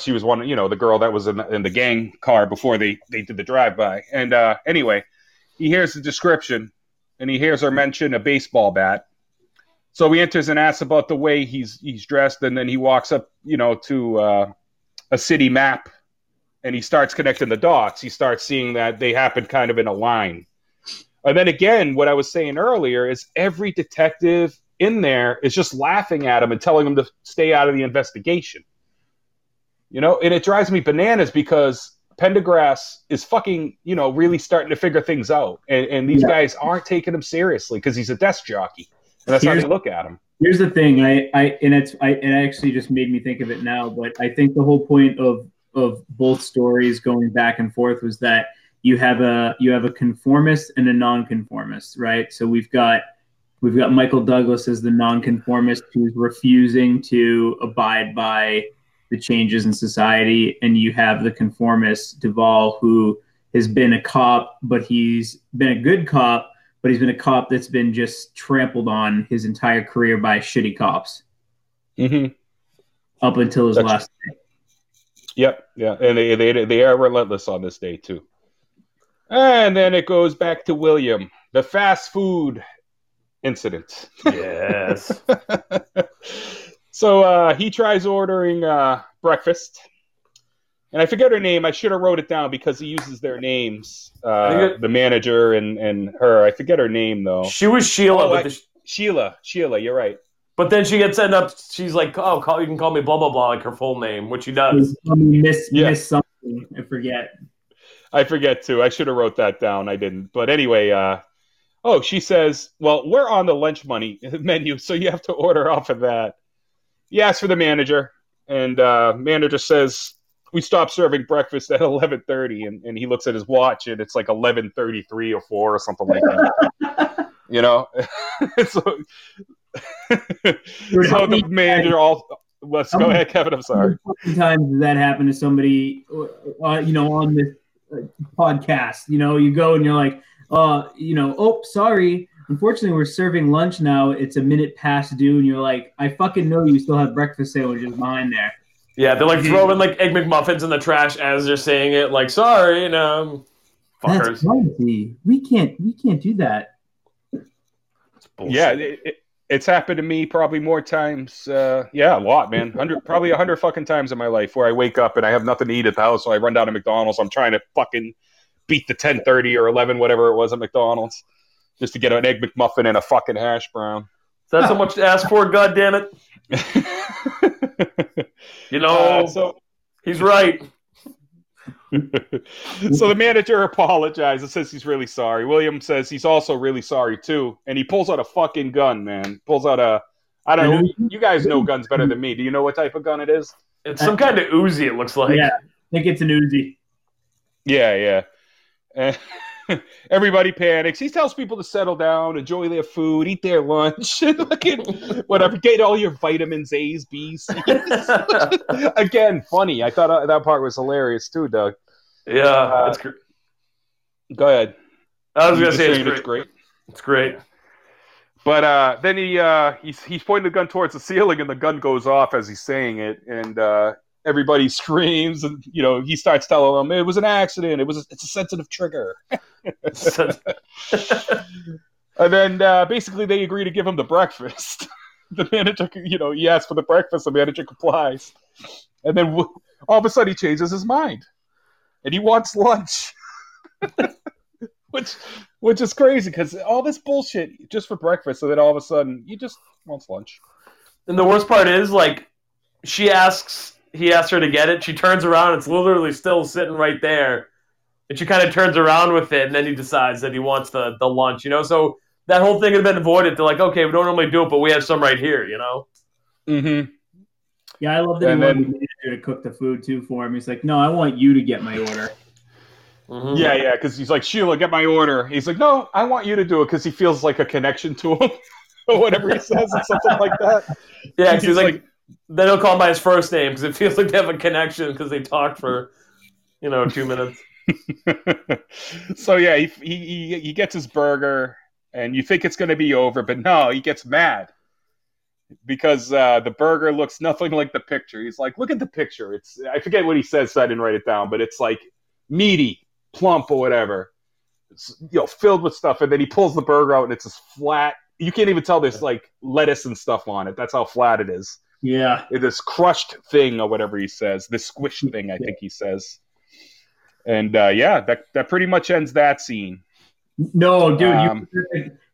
She was one, the girl that was in the gang car before they did the drive-by. And anyway... He hears the description, and he hears her mention a baseball bat. So he enters and asks about the way he's dressed, and then he walks up, to a city map, and he starts connecting the dots. He starts seeing that they happen kind of in a line. And then again, what I was saying earlier is every detective in there is just laughing at him and telling him to stay out of the investigation. And it drives me bananas because... Pendergrass is fucking, really starting to figure things out. And these guys aren't taking him seriously because he's a desk jockey. And that's how they look at him. Here's the thing. It actually just made me think of it now. But I think the whole point of both stories going back and forth was that you have a conformist and a nonconformist, right? So we've got Michael Douglas as the nonconformist who's refusing to abide by the changes in society, and you have the conformist Duvall, who has been a cop, but he's been a good cop, but he's been a cop that's been just trampled on his entire career by shitty cops up until his last day. Yep, yeah, and they are relentless on this day too. And then it goes back to William, the fast food incident. Yes. So he tries ordering breakfast, and I forget her name. I should have wrote it down because he uses their names, the manager and her. I forget her name, though. She was Sheila. Sheila, you're right. But then she gets ended up, she's like, oh, you can call me blah, blah, blah, like her full name, which she does. Miss something. I forget, too. I should have wrote that down. I didn't. But anyway, she says, well, we're on the lunch money menu, so you have to order off of that. He asks for the manager, and manager says, we stopped serving breakfast at 11:30, and he looks at his watch, and it's like 11:33 or 4 or something like that. So the manager let's go ahead, Kevin, I'm sorry. How many times does that happen to somebody, on this podcast? You go and you're like, sorry. Unfortunately, we're serving lunch now. It's a minute past due, and you're like, I fucking know you still have breakfast sandwiches behind there. Yeah, they're like throwing like Egg McMuffins in the trash as they're saying it. Like, sorry, fuckers. That's crazy. We can't do that. It's bullshit. Yeah, It's happened to me probably more times. Yeah, a lot, man. 100, probably 100 fucking times in my life where I wake up and I have nothing to eat at the house. So I run down to McDonald's. I'm trying to fucking beat the 10:30 or 11, whatever it was at McDonald's, just to get an Egg McMuffin and a fucking hash brown. Is that so much to ask for? God damn it. You know, he's right. So the manager apologizes, says he's really sorry. William says he's also really sorry too, and he pulls out a fucking gun, man. Pulls out a, I don't know. You guys know guns better than me. Do you know what type of gun it is? It's some kind of Uzi. It looks like. Yeah, I think it's an Uzi. Yeah, yeah. Everybody panics. He tells people to settle down, enjoy their food, eat their lunch, whatever. Get all your vitamins, A's, B's, C's. Again, funny. I thought that part was hilarious too, Doug. Yeah, that's great. Go ahead. I was going to say it's great. It's great. But then he's pointing the gun towards the ceiling, and the gun goes off as he's saying it, and everybody screams, and you know he starts telling them it was an accident. It's a sensitive trigger. And then basically they agree to give him the breakfast. The manager, he asks for the breakfast. The manager complies, and then all of a sudden he changes his mind. And he wants lunch, which is crazy because all this bullshit just for breakfast. So then all of a sudden he just wants lunch. And the worst part is, like, he asks her to get it. She turns around. It's literally still sitting right there. And she kind of turns around with it. And then he decides that he wants the lunch, So that whole thing had been avoided. They're like, okay, we don't normally do it, but we have some right here, Mm-hmm. Yeah, I love that he wanted the manager to cook the food, too, for him. He's like, no, I want you to get my order. Mm-hmm. Yeah, because he's like, Sheila, get my order. He's like, no, I want you to do it, because he feels like a connection to him or whatever he says or something like that. Yeah, because he's like, then he'll call him by his first name, because it feels like they have a connection, because they talked for, 2 minutes. So, yeah, he gets his burger, and you think it's going to be over, but no, he gets mad. Because the burger looks nothing like the picture. He's like, look at the picture. I forget what he says, so I didn't write it down, but it's like meaty, plump, or whatever. It's, filled with stuff. And then he pulls the burger out, and it's as flat. You can't even tell there's like lettuce and stuff on it. That's how flat it is. Yeah. This crushed thing or whatever he says. This squished thing, I think he says. And that pretty much ends that scene. No, dude.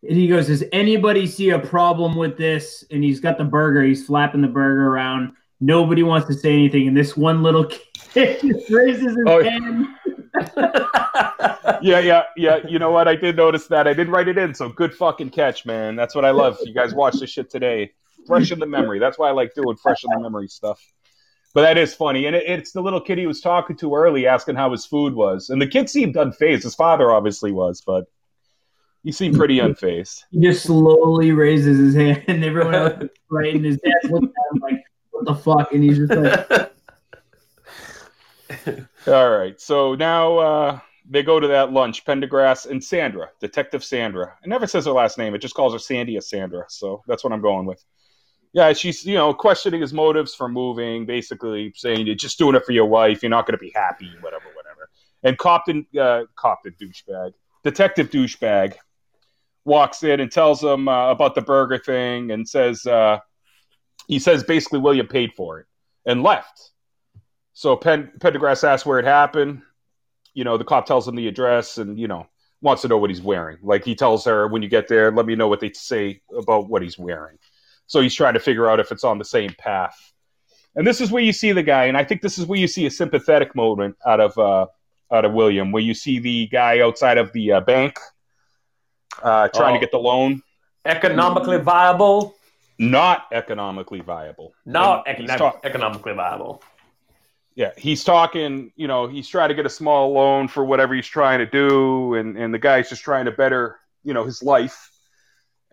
And he goes, does anybody see a problem with this? And he's got the burger. He's flapping the burger around. Nobody wants to say anything. And this one little kid just raises his hand. Yeah. You know what? I did notice that. I didn't write it in, so good fucking catch, man. That's what I love. You guys watch this shit today. Fresh in the memory. That's why I like doing fresh in the memory stuff. But that is funny. And it's the little kid he was talking to early, asking how his food was. And the kid seemed unfazed. His father obviously was, but... you seem pretty unfazed. He just slowly raises his hand, and everyone else is right, and his dad's looking at him like, what the fuck? And he's just like... All right, so now they go to that lunch, Pendergrass and Sandra, Detective Sandra. It never says her last name. It just calls her Sandy or Sandra, so that's what I'm going with. Yeah, she's, questioning his motives for moving, basically saying, you're just doing it for your wife. You're not going to be happy, whatever. And Detective Douchebag, walks in and tells him about the burger thing and says, basically William paid for it and left. So Pendergrass asks where it happened. The cop tells him the address and, wants to know what he's wearing. Like he tells her, when you get there, let me know what they say about what he's wearing. So he's trying to figure out if it's on the same path. And this is where you see the guy. And I think this is where you see a sympathetic moment out of William, where you see the guy outside of the bank. Trying to get the loan. Economically viable? Not economically viable. Economically viable. Yeah, he's talking, he's trying to get a small loan for whatever he's trying to do, and the guy's just trying to better, his life,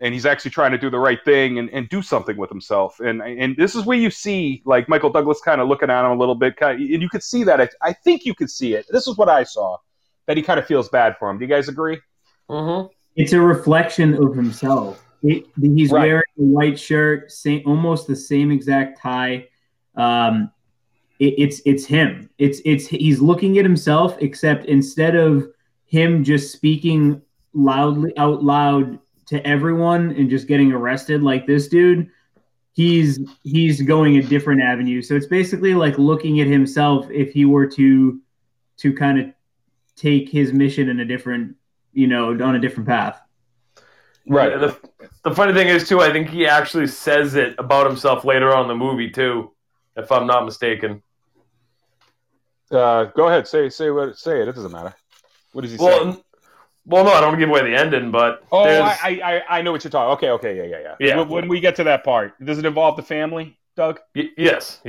and he's actually trying to do the right thing and do something with himself. And this is where you see, like, Michael Douglas kind of looking at him a little bit, and you could see that. I think you could see it. This is what I saw, that he kind of feels bad for him. Do you guys agree? Mm-hmm. It's a reflection of himself. He's wearing a white shirt, almost the same exact tie. It's him. He's looking at himself, except instead of him just speaking out loud to everyone and just getting arrested like this dude, he's going a different avenue. So it's basically like looking at himself if he were to kind of take his mission in a different, you know, on a different path. Right. Yeah, the funny thing is, too, I think he actually says it about himself later on in the movie, too, if I'm not mistaken. Go ahead. Say it. It doesn't matter. What does he say? Well, no, I don't want to give away the ending, but... Oh, I know what you're talking about. Okay, yeah. When we get to that part, does it involve the family, Doug? Yes.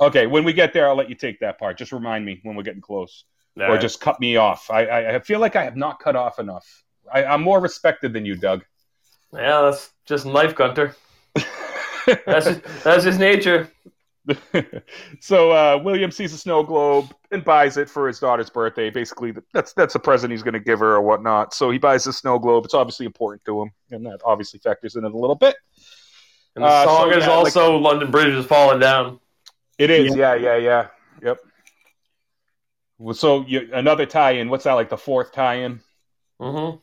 Okay, when we get there, I'll let you take that part. Just remind me when we're getting close. All or right. Just cut me off. I feel like I have not cut off enough. I'm more respected than you, Doug. Yeah, that's just life, Gunter. That's his nature. So William sees a snow globe and buys it for his daughter's birthday. Basically, that's a present he's going to give her or whatnot. So he buys the snow globe. It's obviously important to him, and that obviously factors in it a little bit. And the song is also like, London Bridge is Falling Down. It is. Yeah. Yep. Well, so another tie-in. What's that, like the fourth tie-in? Mm-hmm.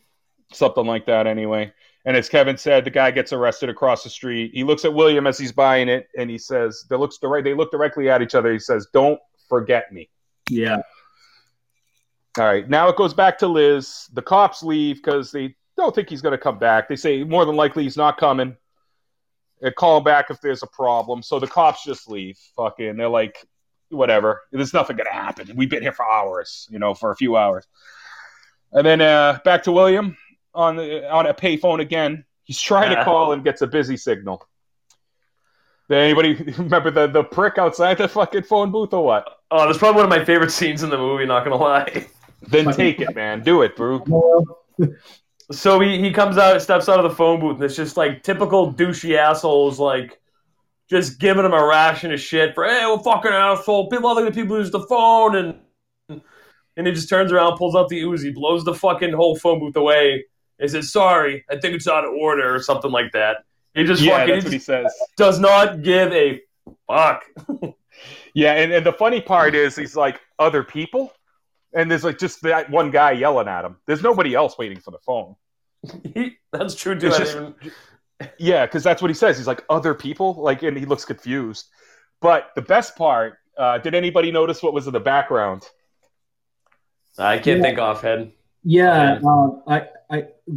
Something like that anyway. And as Kevin said, the guy gets arrested across the street. He looks at William as he's buying it, and he says, they look directly at each other. He says, "Don't forget me." Yeah. All right. Now it goes back to Liz. The cops leave because they don't think he's going to come back. They say more than likely he's not coming. They call him back if there's a problem. So the cops just leave. Fucking, they're like, whatever. There's nothing going to happen. We've been here for hours, for a few hours. And then back to William. On a payphone again. He's trying to call and gets a busy signal. Did anybody remember the prick outside the fucking phone booth or what? Oh, that's probably one of my favorite scenes in the movie, not going to lie. Then take it, man. Do it, bro. So he comes out and steps out of the phone booth, and it's just like typical douchey assholes, like just giving him a ration of shit for, hey, we're fucking asshole. People are looking at people who use the phone, and he just turns around, pulls out the Uzi, blows the fucking whole phone booth away. He says, "Sorry, I think it's out of order," or something like that. He just does not give a fuck. Yeah, and the funny part is he's like, other people? And there's like just that one guy yelling at him. There's nobody else waiting for the phone. That's true, dude. Yeah, because that's what he says. He's like, other people? Like, and he looks confused. But the best part, did anybody notice what was in the background? I can't think offhand. Yeah, I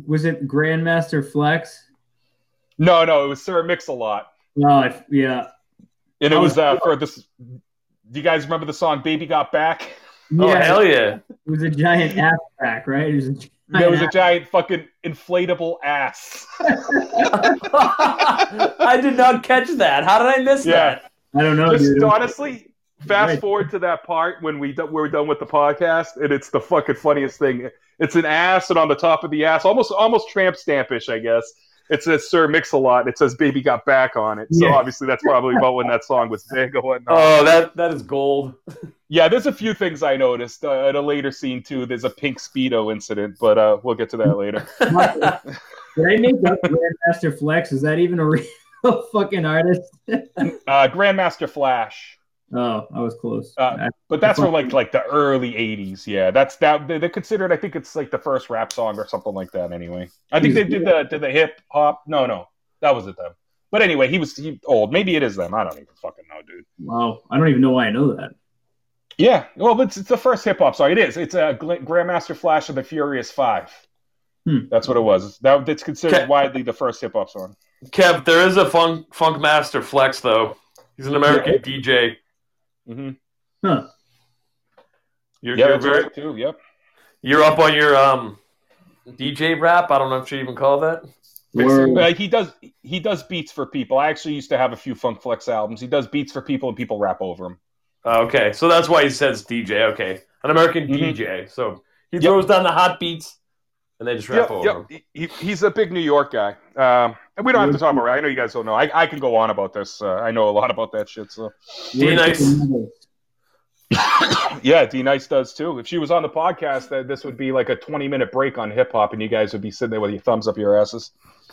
was it Grandmaster Flex? No, it was Sir Mix-a-Lot. No, yeah. And it was for this. Do you guys remember the song "Baby Got Back"? Yeah. Oh hell yeah! It was a giant ass back, right? There was a giant fucking inflatable ass. I did not catch that. How did I miss that? I don't know. Just dude. Honestly. Fast forward to that part when we're done with the podcast, and it's the fucking funniest thing. It's an ass, and on the top of the ass, almost tramp stampish, I guess. It says Sir Mix-a-Lot, and it says "Baby Got Back" on it. So obviously, that's probably about when that song was big or whatnot. Oh, that is gold. Yeah, there's a few things I noticed at a later scene too. There's a pink Speedo incident, but we'll get to that later. Did I make up Grandmaster Flex? Is that even a real fucking artist? Grandmaster Flash. Oh, I was close. But that's from like the early 80s. Yeah, they're considered, I think it's like the first rap song or something like that anyway. I think they did the hip hop. No, that wasn't them. But anyway, he was old. Maybe it is them. I don't even fucking know, dude. Wow. I don't even know why I know that. Yeah. Well, but it's the first hip hop song. It is. It's Grandmaster Flash of the Furious Five. That's what it was. That's considered widely the first hip hop song. Kev, there is a Funk Master Flex, though. He's an American DJ. Mm-hmm. Huh. You're very right too. Yep. You're up on your DJ rap. I don't know if you even call that. He does beats for people. I actually used to have a few Funk Flex albums. He does beats for people, and people rap over him. Okay, so that's why he says DJ. Okay, an American DJ. So he throws down the hot beats, and they just rap over him. He's a big New York guy. And we don't have to talk about it. I know you guys don't know. I can go on about this. I know a lot about that shit. So D-Nice. Yeah, D-Nice does too. If she was on the podcast, this would be like a 20-minute break on hip-hop, and you guys would be sitting there with your thumbs up your asses.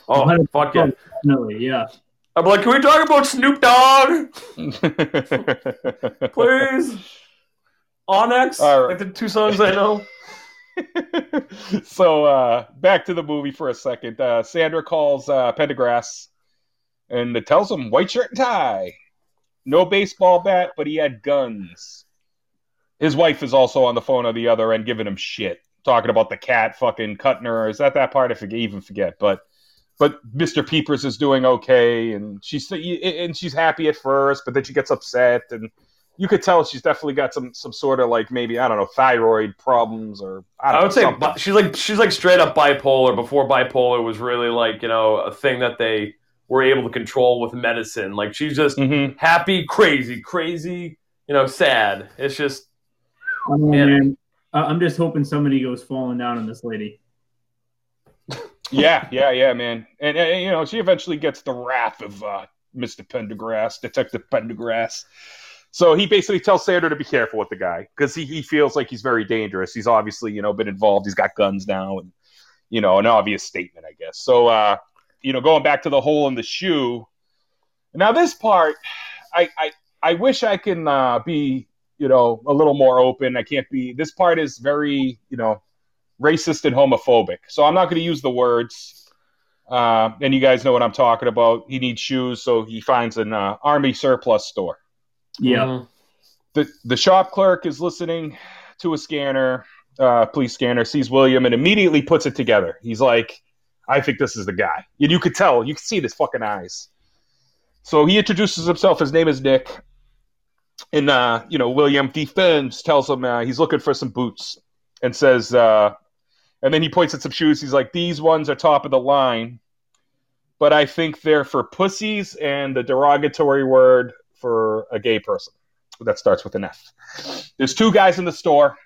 Oh, fuck yeah. Definitely, yeah. I'm like, can we talk about Snoop Dogg? Please. Onyx. Right. Like the two songs I know. So back to the movie for a second. Sandra calls Pendergrass and tells him white shirt and tie. No baseball bat, but he had guns. His wife is also on the phone on the other end giving him shit. Talking about the cat fucking cutting her. Is that part? I even forget. But Mr. Peepers is doing okay, and she's happy at first, but then she gets upset, and you could tell she's definitely got some sort of like maybe I don't know thyroid problems or I would say she's like straight up bipolar before bipolar was really like a thing that they were able to control with medicine. Like she's just happy, crazy, sad. It's just man. I'm just hoping somebody goes falling down on this lady. Yeah, man. And she eventually gets the wrath of Mr. Pendergrass, Detective Pendergrass. So he basically tells Sandra to be careful with the guy because he feels like he's very dangerous. He's obviously, been involved. He's got guns now and, an obvious statement, I guess. So, going back to the hole in the shoe. Now, this part, I wish I can be, a little more open. I can't be. This part is very, racist and homophobic. So I'm not going to use the words. And you guys know what I'm talking about. He needs shoes, so he finds an army surplus store. Yeah. Mm-hmm. The shop clerk is listening to a scanner, police scanner, sees William, and immediately puts it together. He's like, I think this is the guy. And you could tell. You could see his fucking eyes. So he introduces himself. His name is Nick. And, William D-FENS tells him he's looking for some boots and says... And then he points at some shoes. He's like, these ones are top of the line, but I think they're for pussies and the derogatory word for a gay person. That starts with an F. There's two guys in the store.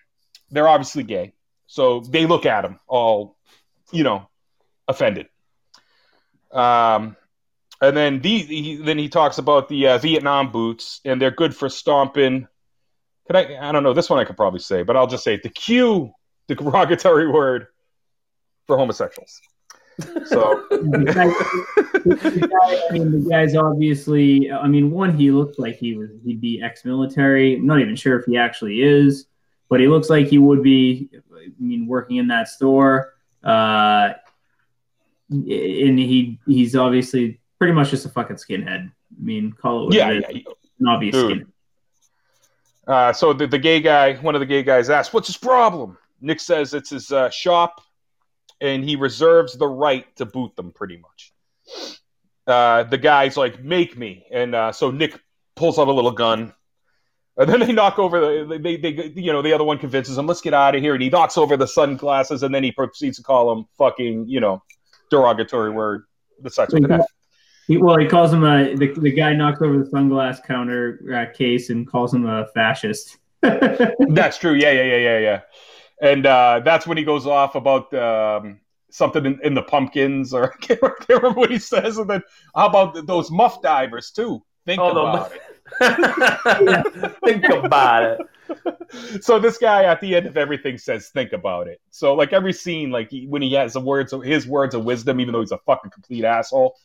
They're obviously gay. So they look at him all, offended. And then he talks about the Vietnam boots, and they're good for stomping. I don't know. This one I could probably say, but I'll just say it. The derogatory word for homosexuals. So, the guy's obviously. I mean, one, he looked like he'd be ex-military. I'm not even sure if he actually is, but he looks like he would be. I mean, working in that store, and he's obviously pretty much just a fucking skinhead. I mean, call it what it is. An obvious skinhead. So the gay guy, one of the gay guys, asks, "What's his problem?" Nick says it's his shop, and he reserves the right to boot them, pretty much. The guy's like, make me. And so Nick pulls out a little gun. And then they knock over the other one convinces him, let's get out of here. And he knocks over the sunglasses, and then he proceeds to call him fucking, derogatory word. The sex with an F. He calls him the guy knocks over the sunglass counter case and calls him a fascist. That's true. Yeah. And that's when he goes off about something in the pumpkins, or I can't remember what he says. And then how about those muff divers, too? Think about it. Think about it. So this guy at the end of everything says, think about it. So like every scene, like when he has his words of wisdom, even though he's a fucking complete asshole,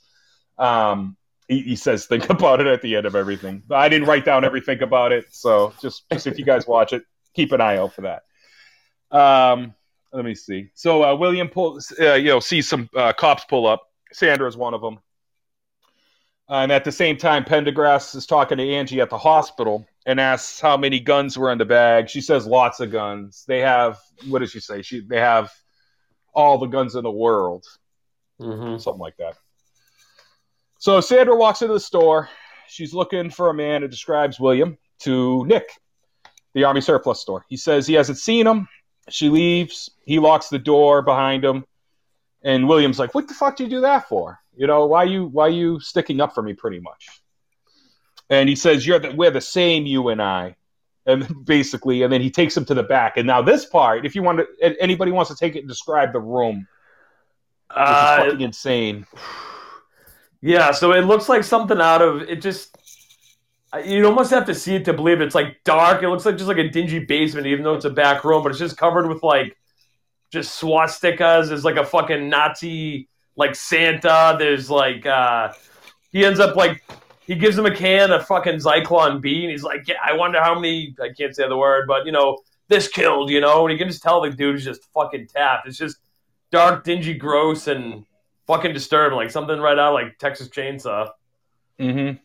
he says, think about it at the end of everything. I didn't write down everything about it. So just if you guys watch it, keep an eye out for that. Let me see. So William pulls, sees some cops pull up. Sandra is one of them. And at the same time, Pendergrass is talking to Angie at the hospital and asks how many guns were in the bag. She says lots of guns. They have, what does she say? They have all the guns in the world. Mm-hmm. Something like that. So Sandra walks into the store. She's looking for a man who describes William to Nick, the Army Surplus store. He says he hasn't seen him. She leaves. He locks the door behind him, and William's like, "What the fuck do you do that for? Why you sticking up for me?" Pretty much. And he says, "We're the same, you and I," and basically, and then he takes him to the back. And now this part, if you want to, anybody wants to take it and describe the room, this is fucking insane. Yeah, so it looks like something out of it. Just you almost have to see it to believe it. It's like dark. It looks like just like a dingy basement, even though it's a back room. But it's just covered with like just swastikas. There's like a fucking Nazi like Santa. There's like he ends up like he gives him a can of fucking Zyklon B, and he's like, yeah, I wonder how many. I can't say the word, but this killed, you know, and you can just tell the dude's just fucking tapped. It's just dark, dingy, gross, and fucking disturbing, like something right out of, like, Texas Chainsaw. Mm-hmm.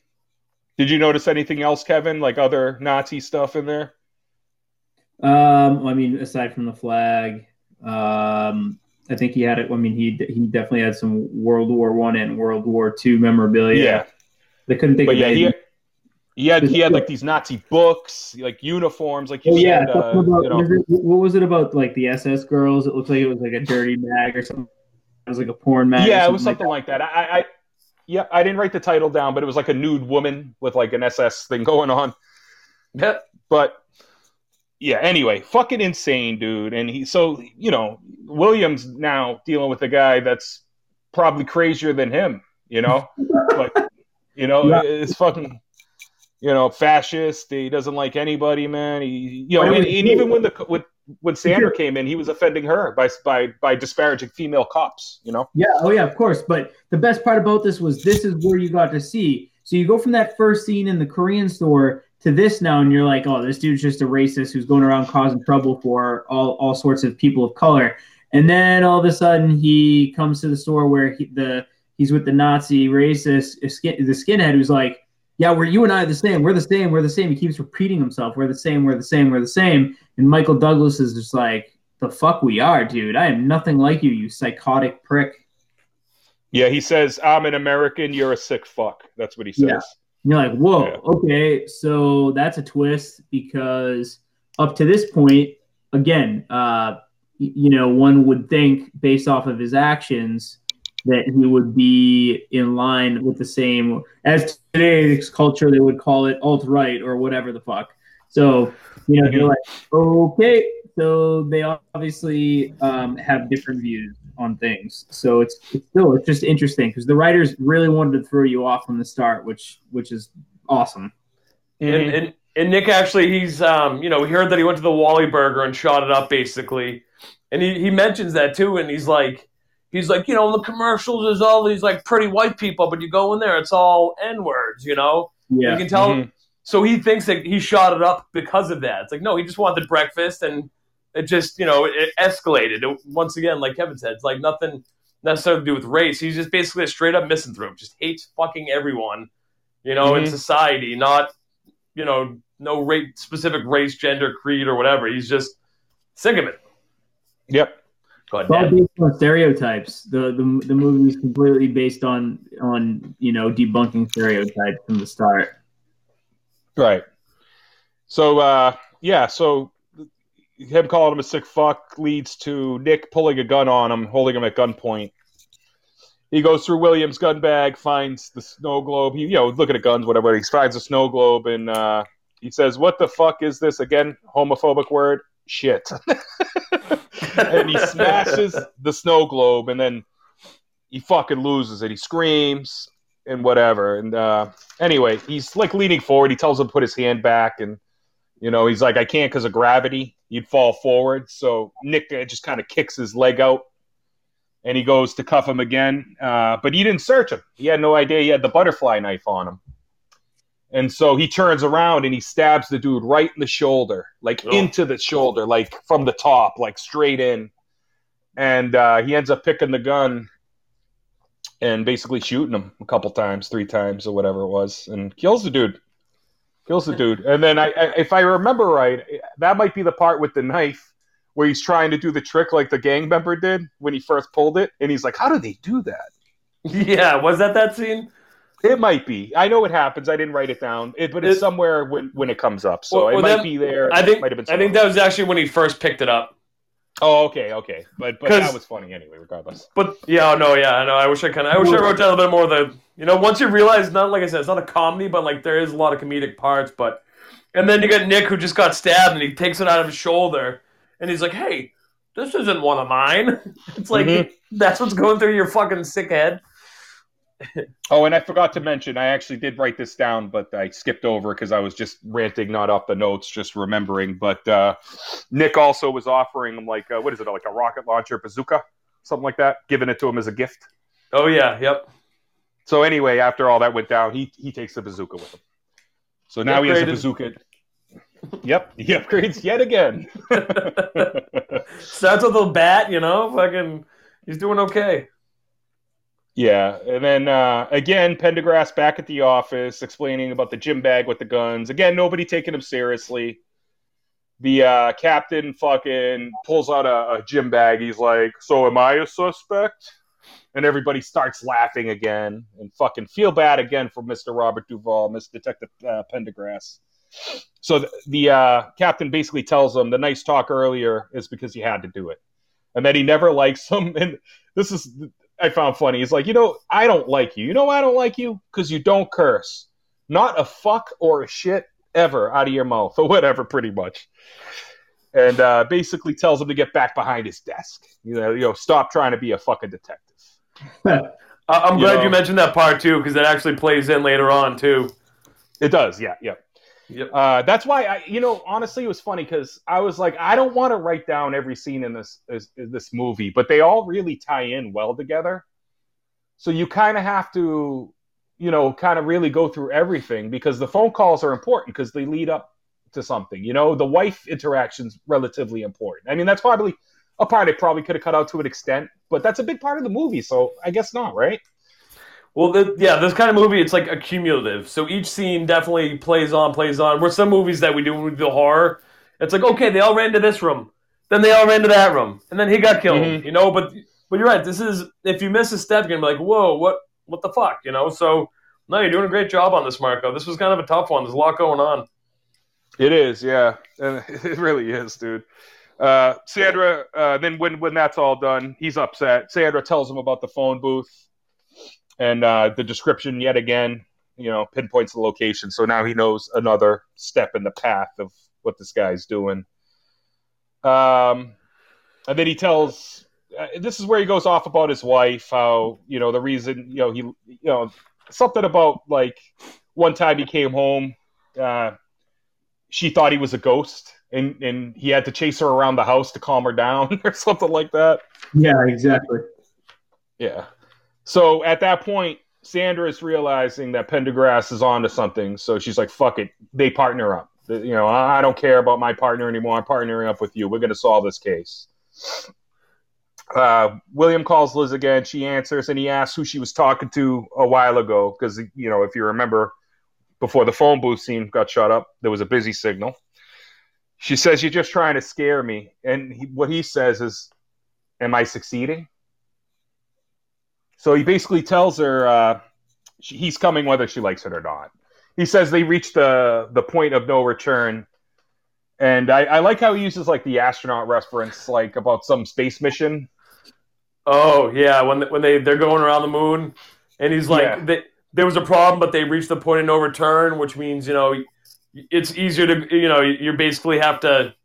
Did you notice anything else, Kevin, like other Nazi stuff in there? I mean, aside from the flag, I think he had it. I mean, he definitely had some World War I and World War II memorabilia. Yeah, they couldn't think. But of he had like these Nazi books, like uniforms, like you said. About, you know. What was it about, like, the SS girls? It looked like it was like a dirty mag or something. It was like a porn mag. Yeah, it was something like that. I didn't write the title down, but it was like a nude woman with like an SS thing going on. Yeah, but. Yeah, anyway, fucking insane, dude. And William's now dealing with a guy that's probably crazier than him, you know? Like, it's fucking, fascist. He doesn't like anybody, man. Even when Sandra came in, he was offending her by disparaging female cops, you know? Yeah, oh yeah, of course. But the best part about this is where you got to see. So you go from that first scene in the Korean store to this now, and you're like, oh, this dude's just a racist who's going around causing trouble for all sorts of people of color. And then all of a sudden he comes to the store where he's with the Nazi racist, the skinhead, who's like, yeah, you and I are the same. We're the same. We're the same. He keeps repeating himself. We're the same. We're the same. We're the same. And Michael Douglas is just like, the fuck we are, dude. I am nothing like you, you psychotic prick. Yeah, he says, I'm an American. You're a sick fuck. That's what he says. Yeah. And you're like, whoa, yeah. Okay, so that's a twist, because up to this point, again, one would think based off of his actions that he would be in line with the same, as today's culture, they would call it alt-right or whatever the fuck. So, you're like, okay, so they obviously have different views on things. So it's just interesting because the writers really wanted to throw you off from the start, which is awesome. And Nick, actually, he's, we heard that he went to the Whammy Burger and shot it up, basically. And he mentions that too. And he's like, the commercials, there's all these like pretty white people, but you go in there, it's all N-words, you know? Yeah. You can tell. Mm-hmm. So he thinks that he shot it up because of that. It's like, no, he just wanted breakfast, and it just, it escalated. It, once again, like Kevin said, it's like nothing necessarily to do with race. He's just basically a straight-up misanthrope. Just hates fucking everyone, in society. Not, no specific race, gender, creed, or whatever. He's just sick of it. Yep. It's all based on stereotypes. The movie is completely based on debunking stereotypes from the start. Right. So, so him calling him a sick fuck leads to Nick pulling a gun on him, holding him at gunpoint. He goes through William's gun bag, finds the snow globe. He, looking at guns, whatever. He finds a snow globe, and he says, what the fuck is this? Again, homophobic word, shit. And he smashes the snow globe, and then he fucking loses it. He screams. And whatever. And anyway, he's like leaning forward. He tells him to put his hand back. And, he's like, I can't because of gravity. You'd fall forward. So Nick just kind of kicks his leg out. And he goes to cuff him again. But he didn't search him. He had no idea he had the butterfly knife on him. And so he turns around and he stabs the dude right in the shoulder. Like into the shoulder. Like from the top. Like straight in. And he ends up picking the gun and basically shooting him a couple times, 3 times or whatever it was, and kills the dude. And then I if I remember right, that might be the part with the knife where he's trying to do the trick like the gang member did when he first pulled it, and he's like, how do they do that? Yeah, was that scene? It might be. I know it happens. I didn't write it down, but it's somewhere when it comes up. So might be there. I think, that was actually when he first picked it up. Oh, okay, but that was funny anyway, regardless. But I know. I wish I wrote down a bit more of the. Once you realize, not like I said, it's not a comedy, but like there is a lot of comedic parts. But and then you got Nick who just got stabbed, and he takes it out of his shoulder, and he's like, "Hey, this isn't one of mine." It's like that's what's going through your fucking sick head. Oh, and I forgot to mention, I actually did write this down, but I skipped over because I was just ranting, not off the notes, just remembering. But Nick also was offering him, like, what is it, like a rocket launcher, bazooka, something like that, giving it to him as a gift. Oh, yeah, yep. So anyway, after all that went down, he takes the bazooka with him. So now he has a bazooka. Yep, he upgrades yet again. Starts with a bat, you know, fucking, he's doing okay. Yeah, and then again, Pendergrass back at the office explaining about the gym bag with the guns. Again, nobody taking him seriously. The captain fucking pulls out a gym bag. He's like, so am I a suspect? And everybody starts laughing again and fucking feel bad again for Mr. Robert Duvall, Mr. Detective Pendergrass. So the captain basically tells him the nice talk earlier is because he had to do it. And that he never likes him. And this is, I found funny. He's like, you know, I don't like you. You know why I don't like you? Because you don't curse. Not a fuck or a shit ever out of your mouth or whatever, pretty much. And basically tells him to get back behind his desk. You know, stop trying to be a fucking detective. I'm glad you mentioned that part, too, because that actually plays in later on, too. It does, yeah. Yep. That's why I honestly, it was funny because I was like, I don't want to write down every scene in this movie, but they all really tie in well together. So you kind of have to, kind of really go through everything because the phone calls are important because they lead up to something. You know, the wife interaction's relatively important. I mean, that's probably a part I probably could have cut out to an extent, but that's a big part of the movie. So I guess not, right? Well, this kind of movie, it's like accumulative. So each scene definitely plays on. Where some movies that we do with the horror, it's like, okay, they all ran to this room. Then they all ran to that room. And then he got killed, But you're right. This is, if you miss a step, you're going to be like, whoa, what the fuck, So, no, you're doing a great job on this, Marco. This was kind of a tough one. There's a lot going on. It is, yeah. And it really is, dude. Sandra, then when that's all done, he's upset. Sandra tells him about the phone booth. And the description yet again, pinpoints the location. So now he knows another step in the path of what this guy's doing. And then he tells, this is where he goes off about his wife, how, the reason, he, something about like one time he came home, she thought he was a ghost and he had to chase her around the house to calm her down or something like that. Yeah, exactly. Yeah. So at that point, Sandra is realizing that Pendergrass is onto something. So she's like, fuck it. They partner up. I don't care about my partner anymore. I'm partnering up with you. We're going to solve this case. William calls Liz again. She answers, and he asks who she was talking to a while ago. Because, if you remember, before the phone booth scene got shut up, there was a busy signal. She says, you're just trying to scare me. And what he says is, am I succeeding? So he basically tells her he's coming whether she likes it or not. He says they reached the point of no return. And I like how he uses, like, the astronaut reference, like, about some space mission. Oh, yeah, when they're going around the moon. And he's like, yeah. There was a problem, but they reached the point of no return, which means, it's easier to, you basically have to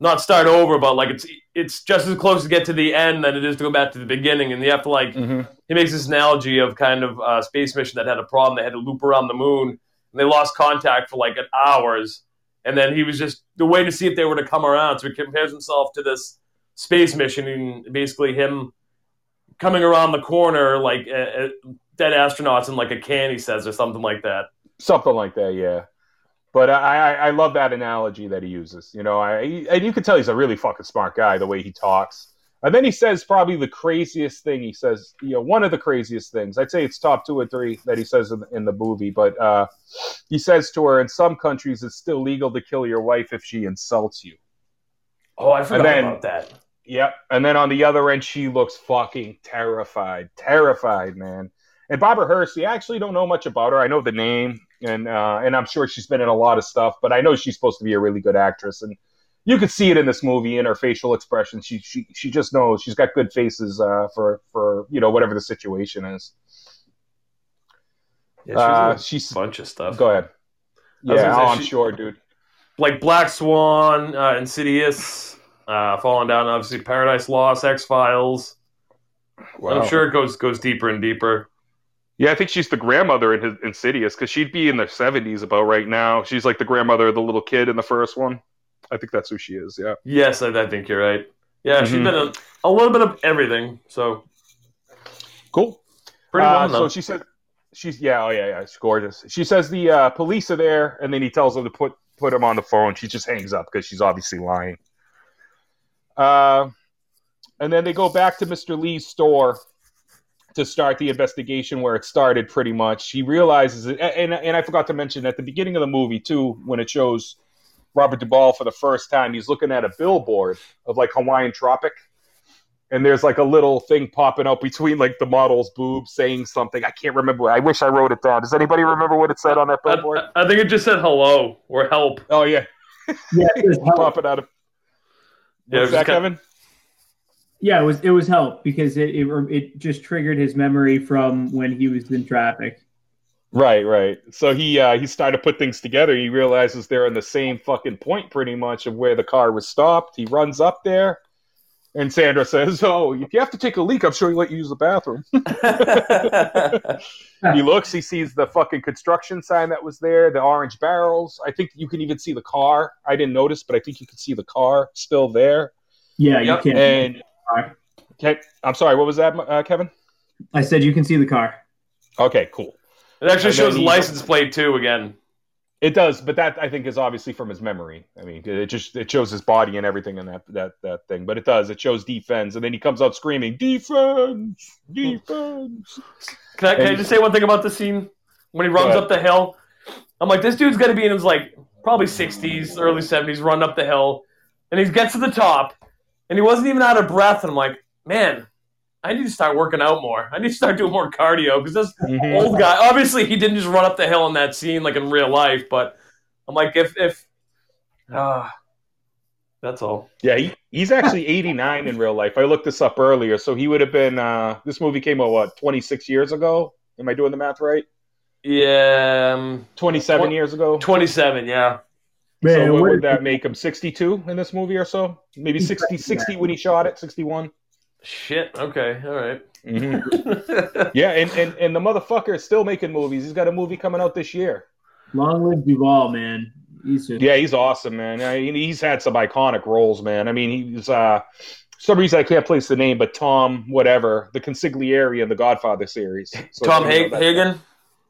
not start over, but, like, it's just as close to get to the end than it is to go back to the beginning. And you have to, like, he makes this analogy of kind of a space mission that had a problem. They had to loop around the moon, and they lost contact for, like, hours. And then he was just the way to see if they were to come around. So he compares himself to this space mission and basically him coming around the corner like dead astronauts in, like, a can, he says, or something like that. Something like that, yeah. But I love that analogy that he uses. And you can tell he's a really fucking smart guy, the way he talks. And then he says probably the craziest thing he says, one of the craziest things. I'd say it's top 2 or 3 that he says in the movie. But he says to her, in some countries, it's still legal to kill your wife if she insults you. Oh, I forgot about that. Yep. And then on the other end, she looks fucking terrified. Terrified, man. And Barbara Hershey, I actually don't know much about her. I know the name. And I'm sure she's been in a lot of stuff, but I know she's supposed to be a really good actress, and you could see it in this movie in her facial expression. She just knows she's got good faces for whatever the situation is. Yeah, she's a bunch of stuff. Go ahead. Yeah, I'm sure, dude. Like Black Swan, Insidious, Falling Down, obviously Paradise Lost, X-Files. Wow. I'm sure it goes deeper and deeper. Yeah, I think she's the grandmother in Insidious because she'd be in their 70s about right now. She's like the grandmother of the little kid in the first one. I think that's who she is, yeah. Yes, I think you're right. Yeah, she's been a little bit of everything, so. Cool. Pretty well known. So she said, she's gorgeous. She says the police are there, and then he tells her to put put him on the phone. She just hangs up because she's obviously lying. And then they go back to Mr. Lee's store to start the investigation where it started, pretty much. He realizes it, and I forgot to mention, at the beginning of the movie, too, when it shows Robert Duvall for the first time, he's looking at a billboard of, like, Hawaiian Tropic. And there's, like, a little thing popping up between, like, the model's boobs saying something. I can't remember. I wish I wrote it down. Does anybody remember what it said on that billboard? I think it just said hello or help. Oh, yeah. Yeah, it was help. Popping out of... Yeah, was that, Kevin? Yeah, it was help because it just triggered his memory from when he was in traffic. Right. So he's starting to put things together. He realizes they're in the same fucking point, pretty much, of where the car was stopped. He runs up there. And Sandra says, "Oh, if you have to take a leak, I'm sure he'll let you use the bathroom." He looks, he sees the fucking construction sign that was there, the orange barrels. I think you can even see the car. I didn't notice, but I think you can see the car still there. Yeah, yep. You can. And I'm sorry, what was that, Kevin? I said you can see the car. Okay, cool. It actually shows the license plate too again. It does, but that, I think, is obviously from his memory. I mean, it shows his body and everything in that thing. But it does. It shows D-FENS, and then he comes out screaming, D-FENS! D-FENS! Can I just say one thing about this scene? When he runs up the hill, I'm like, this dude's got to be in his, like, probably 60s, early 70s, running up the hill. And he gets to the top, and he wasn't even out of breath. And I'm like, man, I need to start working out more. I need to start doing more cardio because this old guy, obviously he didn't just run up the hill in that scene like in real life, but I'm like, if that's all. Yeah, he's actually 89 in real life. I looked this up earlier. So he would have been, this movie came out, 26 years ago? Am I doing the math right? Yeah. 27 years ago? 27, yeah. Man, so what would that make him, 62 in this movie or so? Maybe 60 when he shot it, 61? Shit. Okay. All right. Mm-hmm. Yeah, and the motherfucker is still making movies. He's got a movie coming out this year. Long live Duvall, man. He's awesome, man. He's had some iconic roles, man. I mean, he's for some reason I can't place the name, but Tom whatever, the consigliere in the Godfather series. So, Tom Hagen.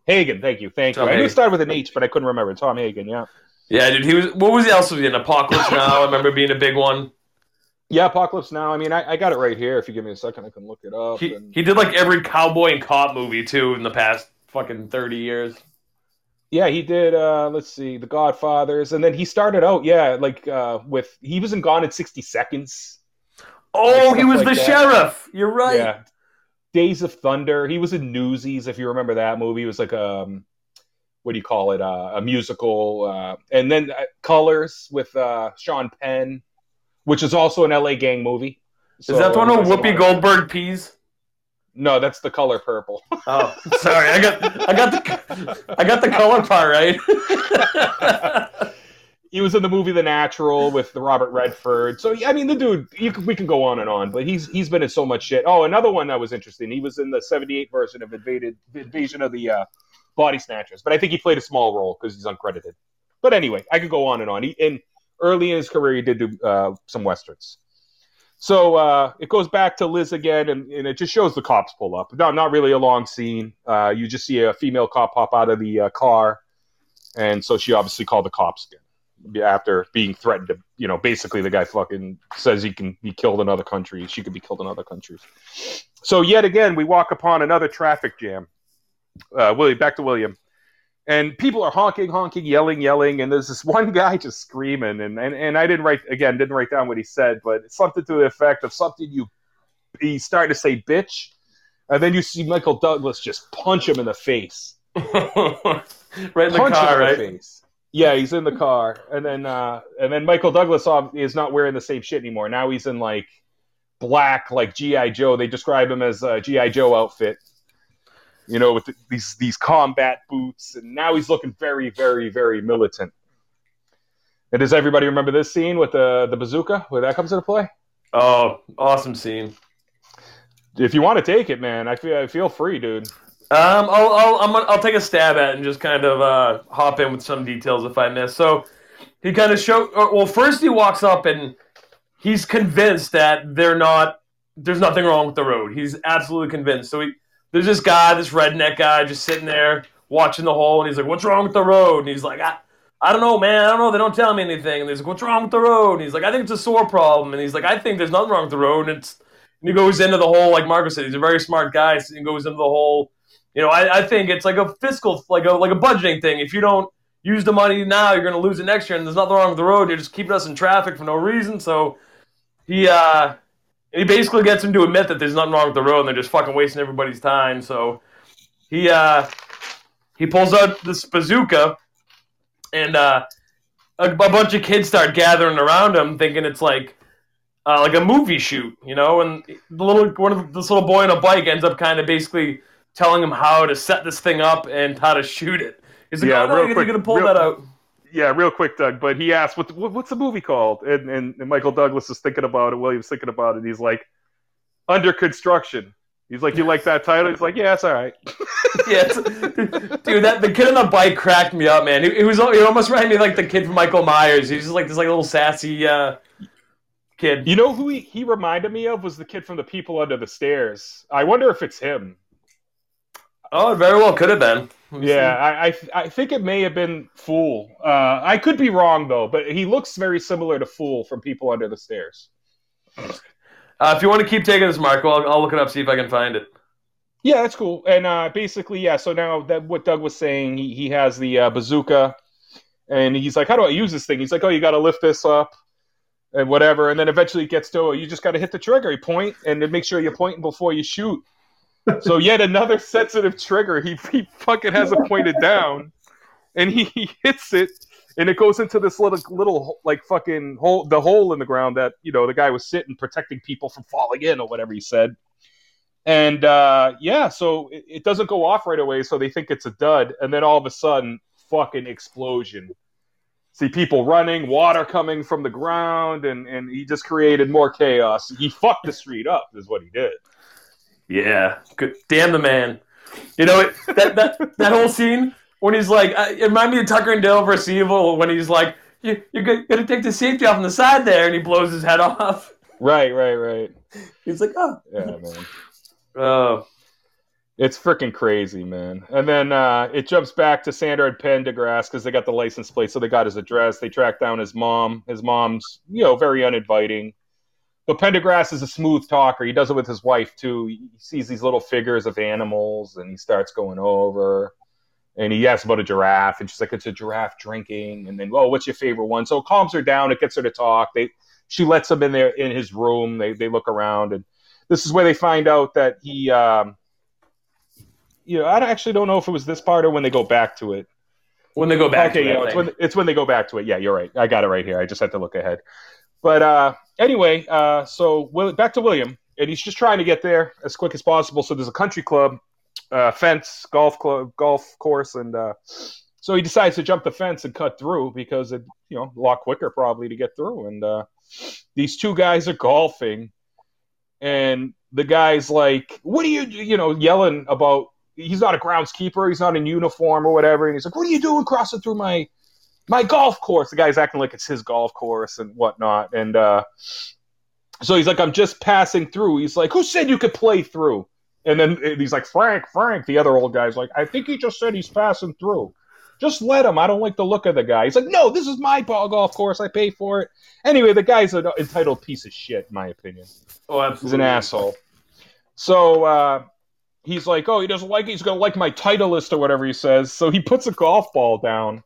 Hagen. Thank you. Thank you. I knew it started with an H, but I couldn't remember. Tom Hagen. Yeah. Yeah, dude. He was. What was he else? Was he in Apocalypse Now? I remember being a big one. Yeah, Apocalypse Now. I mean, I got it right here. If you give me a second, I can look it up. He did like every cowboy and cop movie, too, in the past fucking 30 years. Yeah, he did, let's see, The Godfathers. And then he started out, he was in Gone in 60 Seconds. Oh, he was the sheriff. You're right. Yeah. Days of Thunder. He was in Newsies, if you remember that movie. It was like a musical. And then Colors with Sean Penn. Which is also an LA gang movie. So, is that the one with Whoopi Goldberg peas? No, that's The Color Purple. Oh, sorry, I got the color part right. He was in the movie The Natural with the Robert Redford. So I mean, the dude, we can go on, but he's been in so much shit. Oh, another one that was interesting. He was in the '78 version of Invasion of the Body Snatchers, but I think he played a small role because he's uncredited. But anyway, I could go on. Early in his career, he did do some Westerns. So it goes back to Liz again, and it just shows the cops pull up. Not really a long scene. You just see a female cop pop out of the car, and so she obviously called the cops again after being threatened to, basically the guy fucking says he can be killed in other countries. She could be killed in other countries. So yet again, we walk upon another traffic jam. Back to William. And people are honking, yelling, and there's this one guy just screaming. And I didn't write down what he said, but it's something to the effect of he's starting to say bitch, and then you see Michael Douglas just punch him in the face. Right in the face. Yeah, he's in the car. And then Michael Douglas is not wearing the same shit anymore. Now he's in, like, black, like G.I. Joe. They describe him as a G.I. Joe outfit. With these combat boots, and now he's looking very, very, very militant. And does everybody remember this scene with the bazooka, where that comes into play? Oh, awesome scene! If you want to take it, man, I feel free, dude. I'll take a stab at it and just kind of hop in with some details if I miss. So he kind of first he walks up and he's convinced that there's nothing wrong with the road. He's absolutely convinced. So there's this redneck guy, just sitting there watching the hole, and he's like, "What's wrong with the road?" And he's like, I don't know, man. I don't know. They don't tell me anything. And he's like, what's wrong with the road? And he's like, I think it's a sore problem. And he's like, I think there's nothing wrong with the road. And he goes into the whole, like Marco said, he's a very smart guy. So he goes into the whole, you know, I think it's like a fiscal, like a budgeting thing. If you don't use the money now, you're going to lose it next year. And there's nothing wrong with the road. You're just keeping us in traffic for no reason. So he basically gets him to admit that there's nothing wrong with the road and they're just fucking wasting everybody's time. So he pulls out this bazooka. And a bunch of kids start gathering around him, thinking it's like a movie shoot, you know. And this little boy on a bike ends up kind of basically telling him how to set this thing up and how to shoot it. He's like, "Oh, no, you're going to pull that out." Yeah, real quick, Doug. But he asked, "What's the movie called?" And Michael Douglas is thinking about it. William's thinking about it. And he's like, "Under Construction." He's like, you like that title? He's like, yeah, it's all right. Yes, dude, the kid on the bike cracked me up, man. He almost reminded me of, like, the kid from Michael Myers. He's just like this, like, little sassy kid. You know who he reminded me of was the kid from The People Under the Stairs. I wonder if it's him. Oh, it very well could have been. Yeah, I think it may have been Fool. I could be wrong though, but he looks very similar to Fool from People Under the Stairs. If you want to keep taking this, Marco, I'll look it up, see if I can find it. Yeah, that's cool. And basically, yeah, so now that what Doug was saying, he has the bazooka, and he's like, how do I use this thing? He's like, oh, you got to lift this up and whatever, and then eventually it gets to, you just got to hit the trigger. You point, and then make sure you're pointing before you shoot. So yet another sensitive trigger. He fucking has it pointed down, and he hits it, and it goes into this little like fucking hole, the hole in the ground that, you know, the guy was sitting protecting people from falling in or whatever he said. And so it doesn't go off right away. So they think it's a dud. And then all of a sudden, fucking explosion. See people running, water coming from the ground. And he just created more chaos. He fucked the street up is what he did. Yeah. Good. Damn the man. You know, that whole scene. When he's like, it reminded me of Tucker and Dale vs. Evil when he's like, you're going to take the safety off on the side there, and he blows his head off. Right. He's like, oh. Yeah, man. Oh. It's freaking crazy, man. And then it jumps back to Sandra and Pendergrass because they got the license plate, so they got his address. They track down his mom. His mom's, you know, very uninviting. But Pendergrass is a smooth talker. He does it with his wife, too. He sees these little figures of animals, and he starts going over. And he asks about a giraffe, and she's like, it's a giraffe drinking. And then, oh, what's your favorite one? So it calms her down. It gets her to talk. She lets him in his room. They look around. And this is where they find out that he, I actually don't know if it was this part or when they go back to it. When they go back to it. It's when they go back to it. Yeah, you're right. I got it right here. I just had to look ahead. But anyway, so back to William. And he's just trying to get there as quick as possible. So there's a country club. Fence, golf course, and so he decides to jump the fence and cut through because it, a lot quicker probably to get through. And these two guys are golfing, and the guy's like, "What are you, yelling about?" He's not a groundskeeper, he's not in uniform or whatever, and he's like, "What are you doing crossing through my golf course?" The guy's acting like it's his golf course and whatnot, and so he's like, "I'm just passing through." He's like, "Who said you could play through?" And then he's like, Frank, the other old guy's like, I think he just said he's passing through. Just let him. I don't like the look of the guy. He's like, no, this is my golf course. I pay for it. Anyway, the guy's an entitled piece of shit, in my opinion. Oh, absolutely. He's an asshole. So he's like, oh, he doesn't like it. He's going to like my Titleist or whatever he says. So he puts a golf ball down,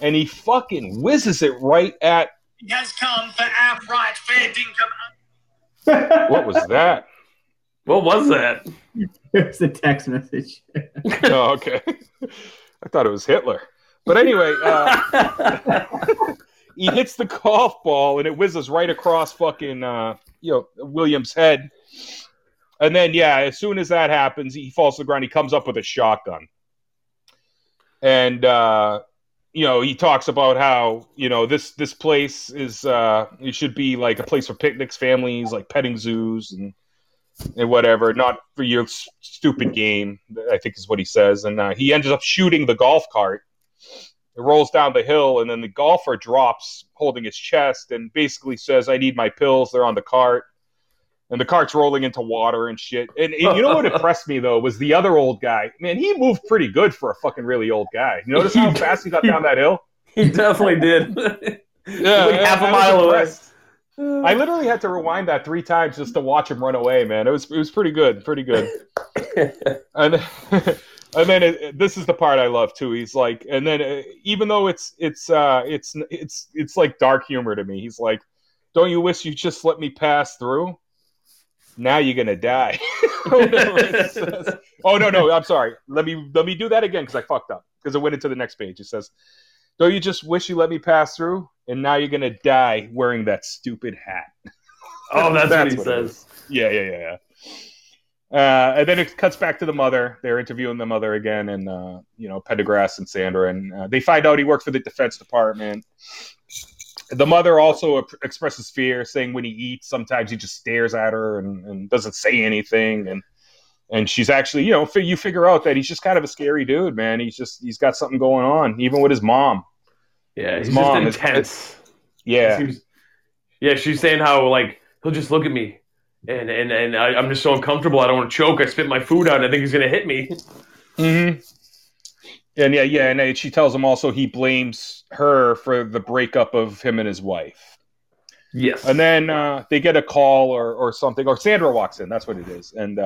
and he fucking whizzes it right at. He has come for outright fair dinkum. What was that? What was that? It was a text message. Oh, okay. I thought it was Hitler. But anyway, he hits the golf ball, and it whizzes right across fucking William's head. And then, yeah, as soon as that happens, he falls to the ground. He comes up with a shotgun. And, he talks about how, this place is it should be like a place for picnics, families, like petting zoos and whatever, not for your stupid game, I think is what he says. And he ends up shooting the golf cart. It rolls down the hill, and then the golfer drops, holding his chest, and basically says, I need my pills. They're on the cart. And the cart's rolling into water and shit. And you know what impressed me, though, was the other old guy. Man, he moved pretty good for a fucking really old guy. You notice how fast he got down that hill? He definitely did. Yeah, like half a mile away. I literally had to rewind that 3 times just to watch him run away, man. It was pretty good, pretty good. And then this is the part I love too. He's like, and then even though it's like dark humor to me. He's like, "Don't you wish you just let me pass through? Now you're gonna die." Oh no, I'm sorry. Let me do that again because I fucked up because it went into the next page. It says, "Don't you just wish you let me pass through? And now you're gonna die wearing that stupid hat." Oh, that's what he says. Yeah. And then it cuts back to the mother. They're interviewing the mother again, and Pendergrass and Sandra, and they find out he worked for the Defense Department. The mother also expresses fear, saying when he eats, sometimes he just stares at her and doesn't say anything. And she's actually, you figure out that he's just kind of a scary dude, man. He's got something going on, even with his mom. Yeah, his mom just intense. She's saying how like he'll just look at me. And I'm just so uncomfortable. I don't want to choke. I spit my food out. I think he's going to hit me. Mm-hmm. And yeah. And she tells him also he blames her for the breakup of him and his wife. Yes. And then they get a call or something. Or Sandra walks in. That's what it is. And,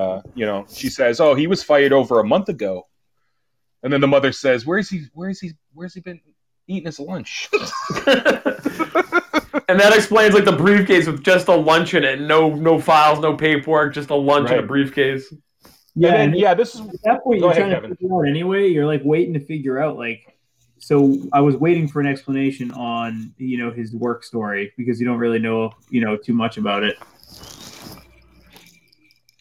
she says, "Oh, he was fired over a month ago." And then the mother says, Where's he been eating his lunch? And that explains like the briefcase with just a lunch in it, no files, no paperwork, just a lunch in a briefcase. Yeah, and this is at that point you're like waiting to figure out so I was waiting for an explanation on his work story because you don't really know too much about it.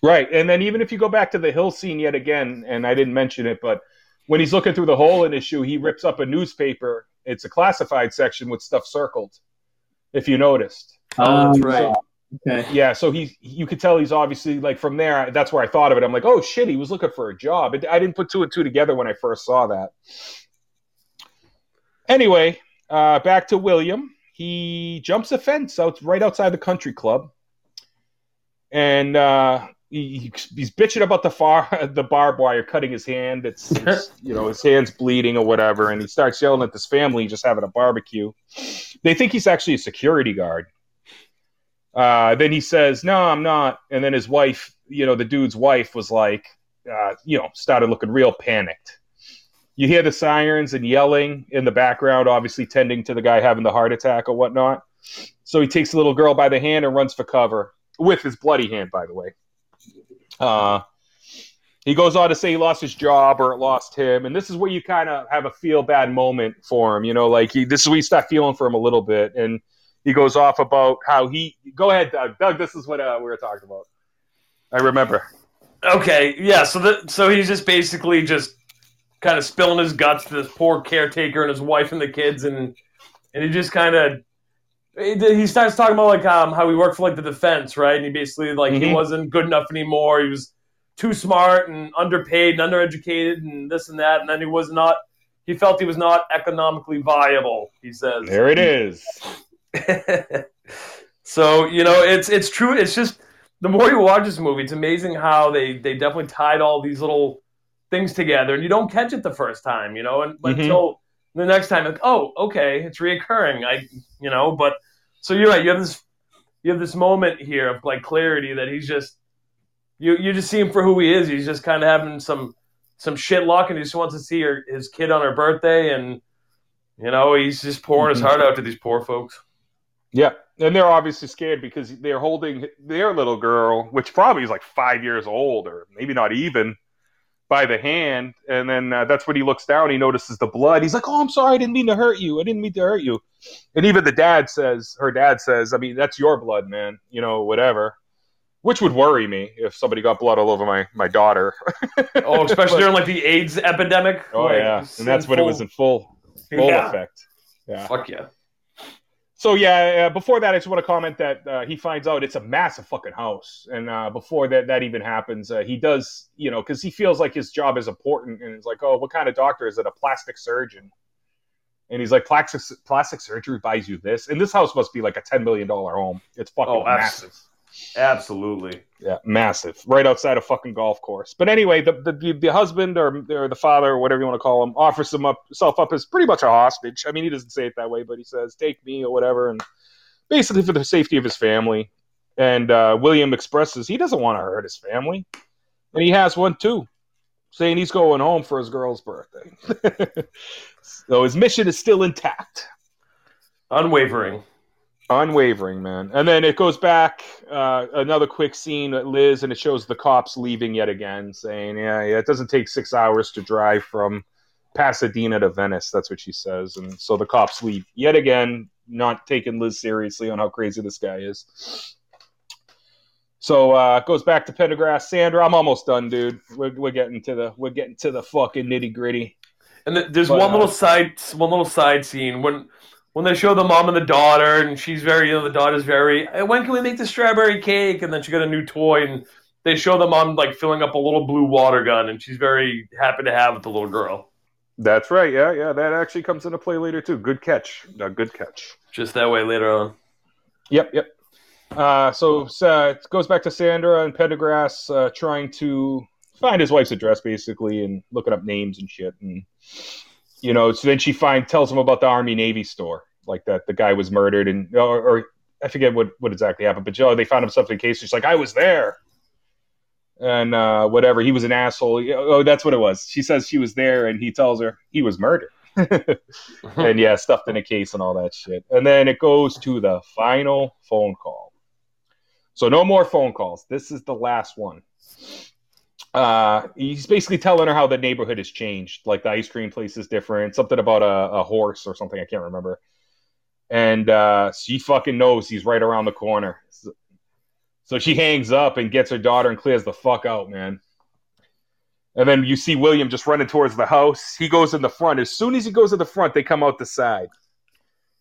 Right, and then even if you go back to the hill scene yet again, and I didn't mention it, but when he's looking through the hole in his shoe, he rips up a newspaper. It's a classified section with stuff circled. If you noticed. Oh, that's right. Okay. Yeah, so you could tell he's obviously, from there, that's where I thought of it. I'm like, oh, shit, he was looking for a job. I didn't put 2 and 2 together when I first saw that. Anyway, back to William. He jumps a fence right outside the country club. And he's bitching about the barbed wire cutting his hand. It's his hand's bleeding or whatever, and he starts yelling at this family just having a barbecue. They think he's actually a security guard. Then he says, "No, I'm not." And then his wife, the dude's wife, was like, started looking real panicked. You hear the sirens and yelling in the background, obviously tending to the guy having the heart attack or whatnot. So he takes the little girl by the hand and runs for cover with his bloody hand, by the way. He goes on to say he lost his job or it lost him, and this is where you kind of have a feel bad moment for him, this is where you start feeling for him a little bit. And he goes off about how he go ahead, Doug, this is what we were talking about. I remember. Okay. Yeah. So he's just basically just kind of spilling his guts to this poor caretaker and his wife and the kids. And he just kind of, he starts talking about how he worked for the defense, right? And he basically he wasn't good enough anymore. He was too smart and underpaid and undereducated and this and that. And then he felt he was not economically viable. He says, "There it is." So it's true. It's just the more you watch this movie, it's amazing how they definitely tied all these little things together, and you don't catch it the first time, until the next time. Like, oh, okay, it's reoccurring. But. So you're right. You have this moment here of clarity that he's just you just see him for who he is. He's just kind of having some shit luck, and he just wants to see his kid on her birthday, and he's just pouring his heart out to these poor folks. Yeah, and they're obviously scared because they're holding their little girl, which probably is 5 years old or maybe not even, by the hand, and then that's when he looks down. He notices the blood. He's like, "Oh, I'm sorry. I didn't mean to hurt you." And even her dad says, "I mean, that's your blood, man. Whatever." Which would worry me if somebody got blood all over my daughter. Oh, especially during the AIDS epidemic. Oh yeah, and that's when it was in full effect. Yeah. Fuck yeah. So yeah, before that, I just want to comment that he finds out it's a massive fucking house, and before that even happens, he does, because he feels like his job is important, and it's like, oh, what kind of doctor is it? A plastic surgeon? And he's like, plastic surgery buys you this, and this house must be a $10 million home. It's fucking massive. Absolutely. Yeah, massive. Right outside a fucking golf course. But anyway, the husband or the father or whatever you want to call him offers himself up as pretty much a hostage. I mean, he doesn't say it that way, but he says, take me or whatever, and basically for the safety of his family. And William expresses he doesn't want to hurt his family. And he has one too, saying he's going home for his girl's birthday. So his mission is still intact. Unwavering, man. And then it goes back, another quick scene at Liz, and it shows the cops leaving yet again, saying, yeah, it doesn't take 6 hours to drive from Pasadena to Venice. That's what she says. And so the cops leave yet again, not taking Liz seriously on how crazy this guy is. So it goes back to Pendergrass. Sandra, I'm almost done, dude. We're getting to the fucking nitty-gritty. And there's one little side scene when they show the mom and the daughter, and she's very, the daughter's very, hey, when can we make the strawberry cake? And then she got a new toy, and they show the mom like filling up a little blue water gun, and she's very happy to have with the little girl. That's right, yeah. That actually comes into play later too. Good catch. Just that way later on. Yep. So it goes back to Sandra and Pendergrass trying to find his wife's address, basically, and looking up names and shit, and so then she tells him about the Army-Navy store, like that the guy was murdered, and or I forget what exactly happened, but they found him something in case. She's like, I was there, and whatever, he was an asshole. Oh, that's what it was. She says she was there, and he tells her he was murdered. And stuffed in a case and all that shit. And then it goes to the final phone call. So no more phone calls. This is the last one. He's basically telling her how the neighborhood has changed. Like the ice cream place is different. Something about a horse or something. I can't remember. And she fucking knows he's right around the corner. So she hangs up and gets her daughter and clears the fuck out, man. And then you see William just running towards the house. He goes in the front. As soon as he goes in the front, they come out the side.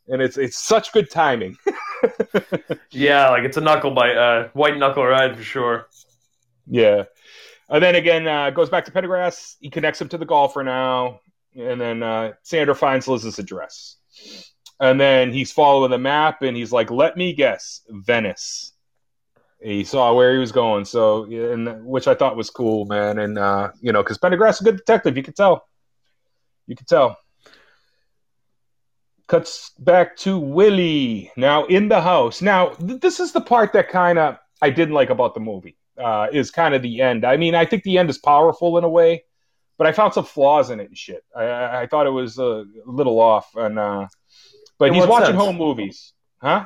And it's such good timing. Yeah, like it's a white knuckle ride for sure. Yeah. And then again, goes back to Pendergrass. He connects him to the golfer now. And then Sandra finds Liz's address. And then he's following the map, and he's like, let me guess, Venice. He saw where he was going, which I thought was cool, man. And, because Pendergrass is a good detective. You could tell. Cuts back to Willie. Now, in the house. Now, this is the part that kind of I didn't like about the movie, is kind of the end. I mean, I think the end is powerful in a way, but I found some flaws in it and shit. I thought it was a little off. And but he's watching home movies. Huh?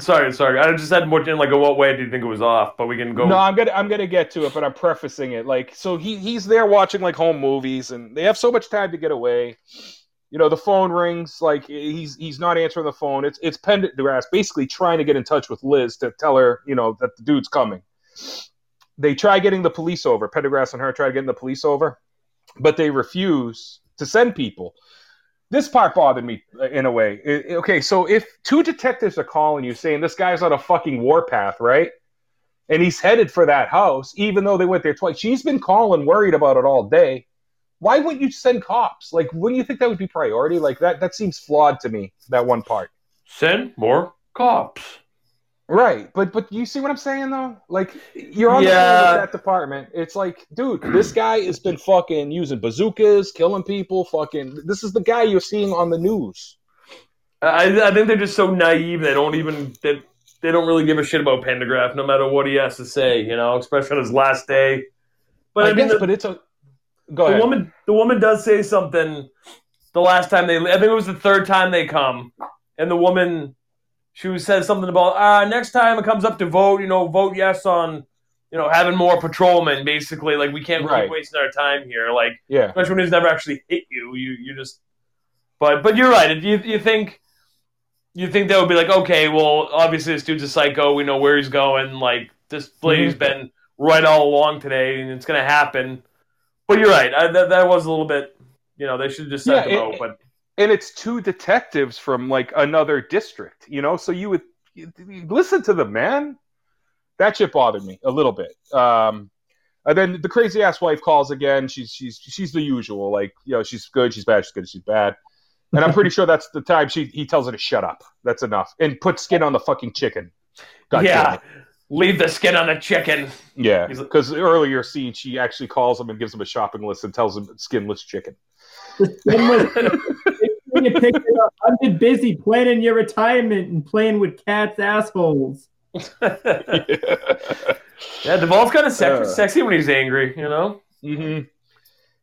Sorry. I just had more in like, in what way do you think it was off? But we can go. No, I'm gonna get to it, but I'm prefacing it. Like, so he's there watching like home movies, and they have so much time to get away. The phone rings. Like he's not answering the phone. It's Pendergrass basically trying to get in touch with Liz to tell her, that the dude's coming. They try getting the police over. Pendergrass and her try getting the police over, but they refuse to send people. This part bothered me in a way. Okay, so if two detectives are calling you saying this guy's on a fucking warpath, right? And he's headed for that house, even though they went there twice. She's been calling, worried about it all day. Why wouldn't you send cops? Like, wouldn't you think that would be priority? Like, that seems flawed to me, that one part. Send more cops. Right, but you see what I'm saying, though? Like, you're on the phone with that department. It's like, dude, this guy has been fucking using bazookas, killing people, fucking... This is the guy you're seeing on the news. I think they're just so naive, they don't really give a shit about Pendergrass, no matter what he has to say, especially on his last day. But I mean, it's a... Go ahead. The woman does say something the last time I think it was the third time they come, and the woman... She says something about, next time it comes up to vote, vote yes on, having more patrolmen, basically. Like, we can't keep wasting our time here. Like, especially when he's never actually hit you. You just... But you're right. You think that would be like, okay, well, obviously this dude's a psycho. We know where he's going. Like, this lady's been right all along today, and it's going to happen. But you're right. That was a little bit, they should have just said vote, but... And it's two detectives from, like, another district, So you would listen to the man. That shit bothered me a little bit. And then the crazy-ass wife calls again. She's the usual. Like, she's good, she's bad, she's good, she's bad. And I'm pretty sure that's the time he tells her to shut up. That's enough. And put skin on the fucking chicken. God damn it. Leave the skin on a chicken. Yeah, because earlier scene, she actually calls him and gives him a shopping list and tells him skinless chicken. I've been busy planning your retirement and playing with cats' assholes. Yeah. Yeah, Duvall's kind of sexy when he's angry, you know? Mm-hmm.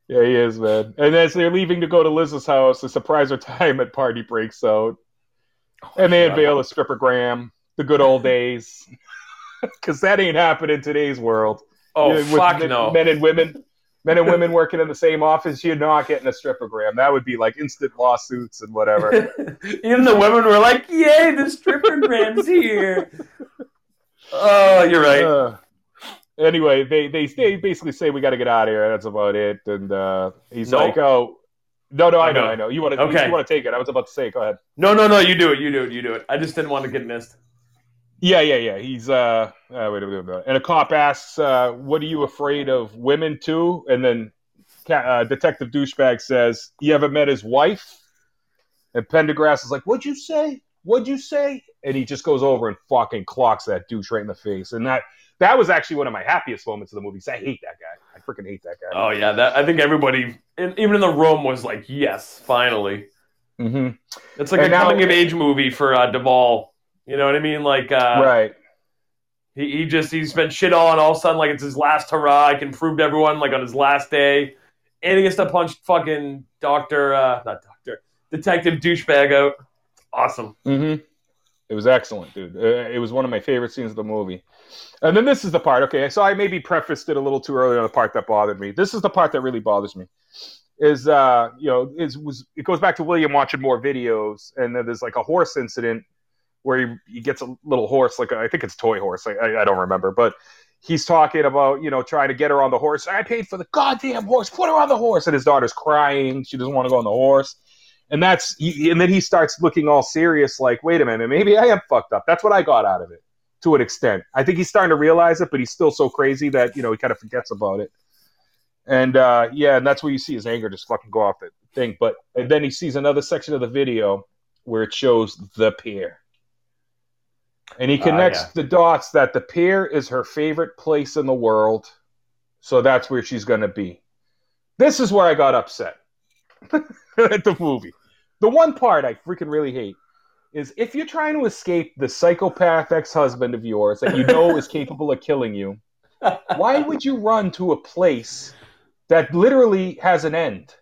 Yeah, he is, man. And as they're leaving to go to Liz's house, a surprise retirement party breaks out. And they unveil a strippergram, the good old days. Because that ain't happened in today's world. Oh, fuck no. Men and women working in the same office, you're not getting a strippergram. That would be like instant lawsuits and whatever. Even the women were like, yay, the strippergram's here. Oh, you're right. Anyway, they basically say, we got to get out of here. That's about it. And he's like, oh. No, I know. You want to take it. I was about to say it. Go ahead. No, you do it. I just didn't want to get missed. Yeah. He's, wait a minute. And a cop asks, what are you afraid of, women too? And then Detective Douchebag says, you ever met his wife? And Pendergrass is like, what'd you say? And he just goes over and fucking clocks that douche right in the face. And that was actually one of my happiest moments of the movie. I hate that guy. I freaking hate that guy. Oh, yeah. I think everybody, even in the room, was like, yes, finally. Mm-hmm. It's like a coming-of-age movie for Duvall. You know what I mean? Like, right. He's been shit on all of a sudden. Like, it's his last hurrah. I can prove to everyone, like, on his last day. And he gets to punch fucking Detective Douchebag out. Awesome. Mm-hmm. It was excellent, dude. It was one of my favorite scenes of the movie. And then this is the part, okay, so I maybe prefaced it a little too early on the part that bothered me. This is the part that really bothers me. It goes back to William watching more videos, and then there's like a horse incident where he gets a little horse, like I think it's toy horse. I don't remember, but he's talking about, you know, trying to get her on the horse. I paid for the goddamn horse. Put her on the horse. And his daughter's crying. She doesn't want to go on the horse. And then he starts looking all serious, like, wait a minute, maybe I am fucked up. That's what I got out of it, to an extent. I think he's starting to realize it, but he's still so crazy that, you know, he kind of forgets about it. And, and that's where you see his anger just fucking go off the thing. But and then he sees another section of the video where it shows the pier. And he connects the dots that the pier is her favorite place in the world, so that's where she's going to be. This is where I got upset. At the movie. The one part I freaking really hate is if you're trying to escape the psychopath ex-husband of yours that you know is capable of killing you, why would you run to a place that literally has an end?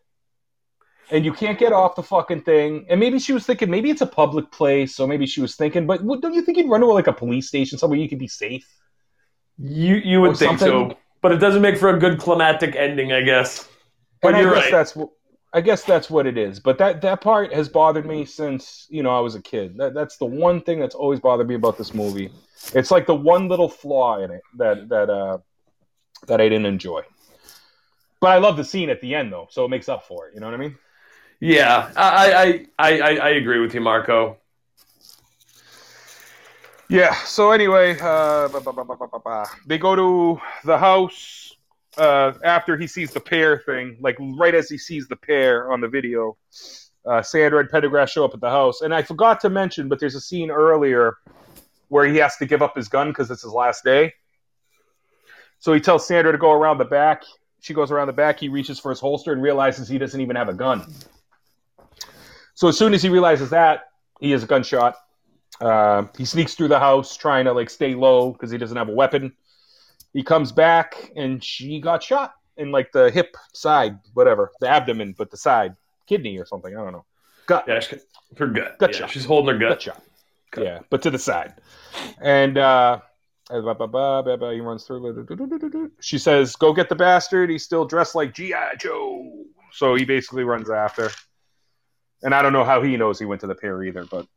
And you can't get off the fucking thing. And maybe she was thinking, maybe it's a public place, or maybe she was thinking, but don't you think you'd run to like a police station somewhere you could be safe? You would think so. But it doesn't make for a good climactic ending, I guess. But you're right. I guess that's what it is. But that part has bothered me since, you know, I was a kid. That's the one thing that's always bothered me about this movie. It's like the one little flaw in it that I didn't enjoy. But I love the scene at the end, though, so it makes up for it. You know what I mean? Yeah, I agree with you, Marco. Yeah, so anyway, they go to the house. After he sees the pear thing, like right as he sees the pear on the video, Sandra and Pendergrass show up at the house. And I forgot to mention, but there's a scene earlier where he has to give up his gun because it's his last day. So he tells Sandra to go around the back. She goes around the back. He reaches for his holster and realizes he doesn't even have a gun. So as soon as he realizes that, he is a gunshot. He sneaks through the house trying to like stay low because he doesn't have a weapon. He comes back, and she got shot in, like, the hip side, whatever. The abdomen, but the side. Kidney or something. I don't know. Gut. Yeah, her gut. Gut shot. She's holding her gut. Gut shot. Gut. Yeah, but to the side. And he runs through. She says, go get the bastard. He's still dressed like G.I. Joe. So he basically runs after. And I don't know how he knows he went to the pier either, but,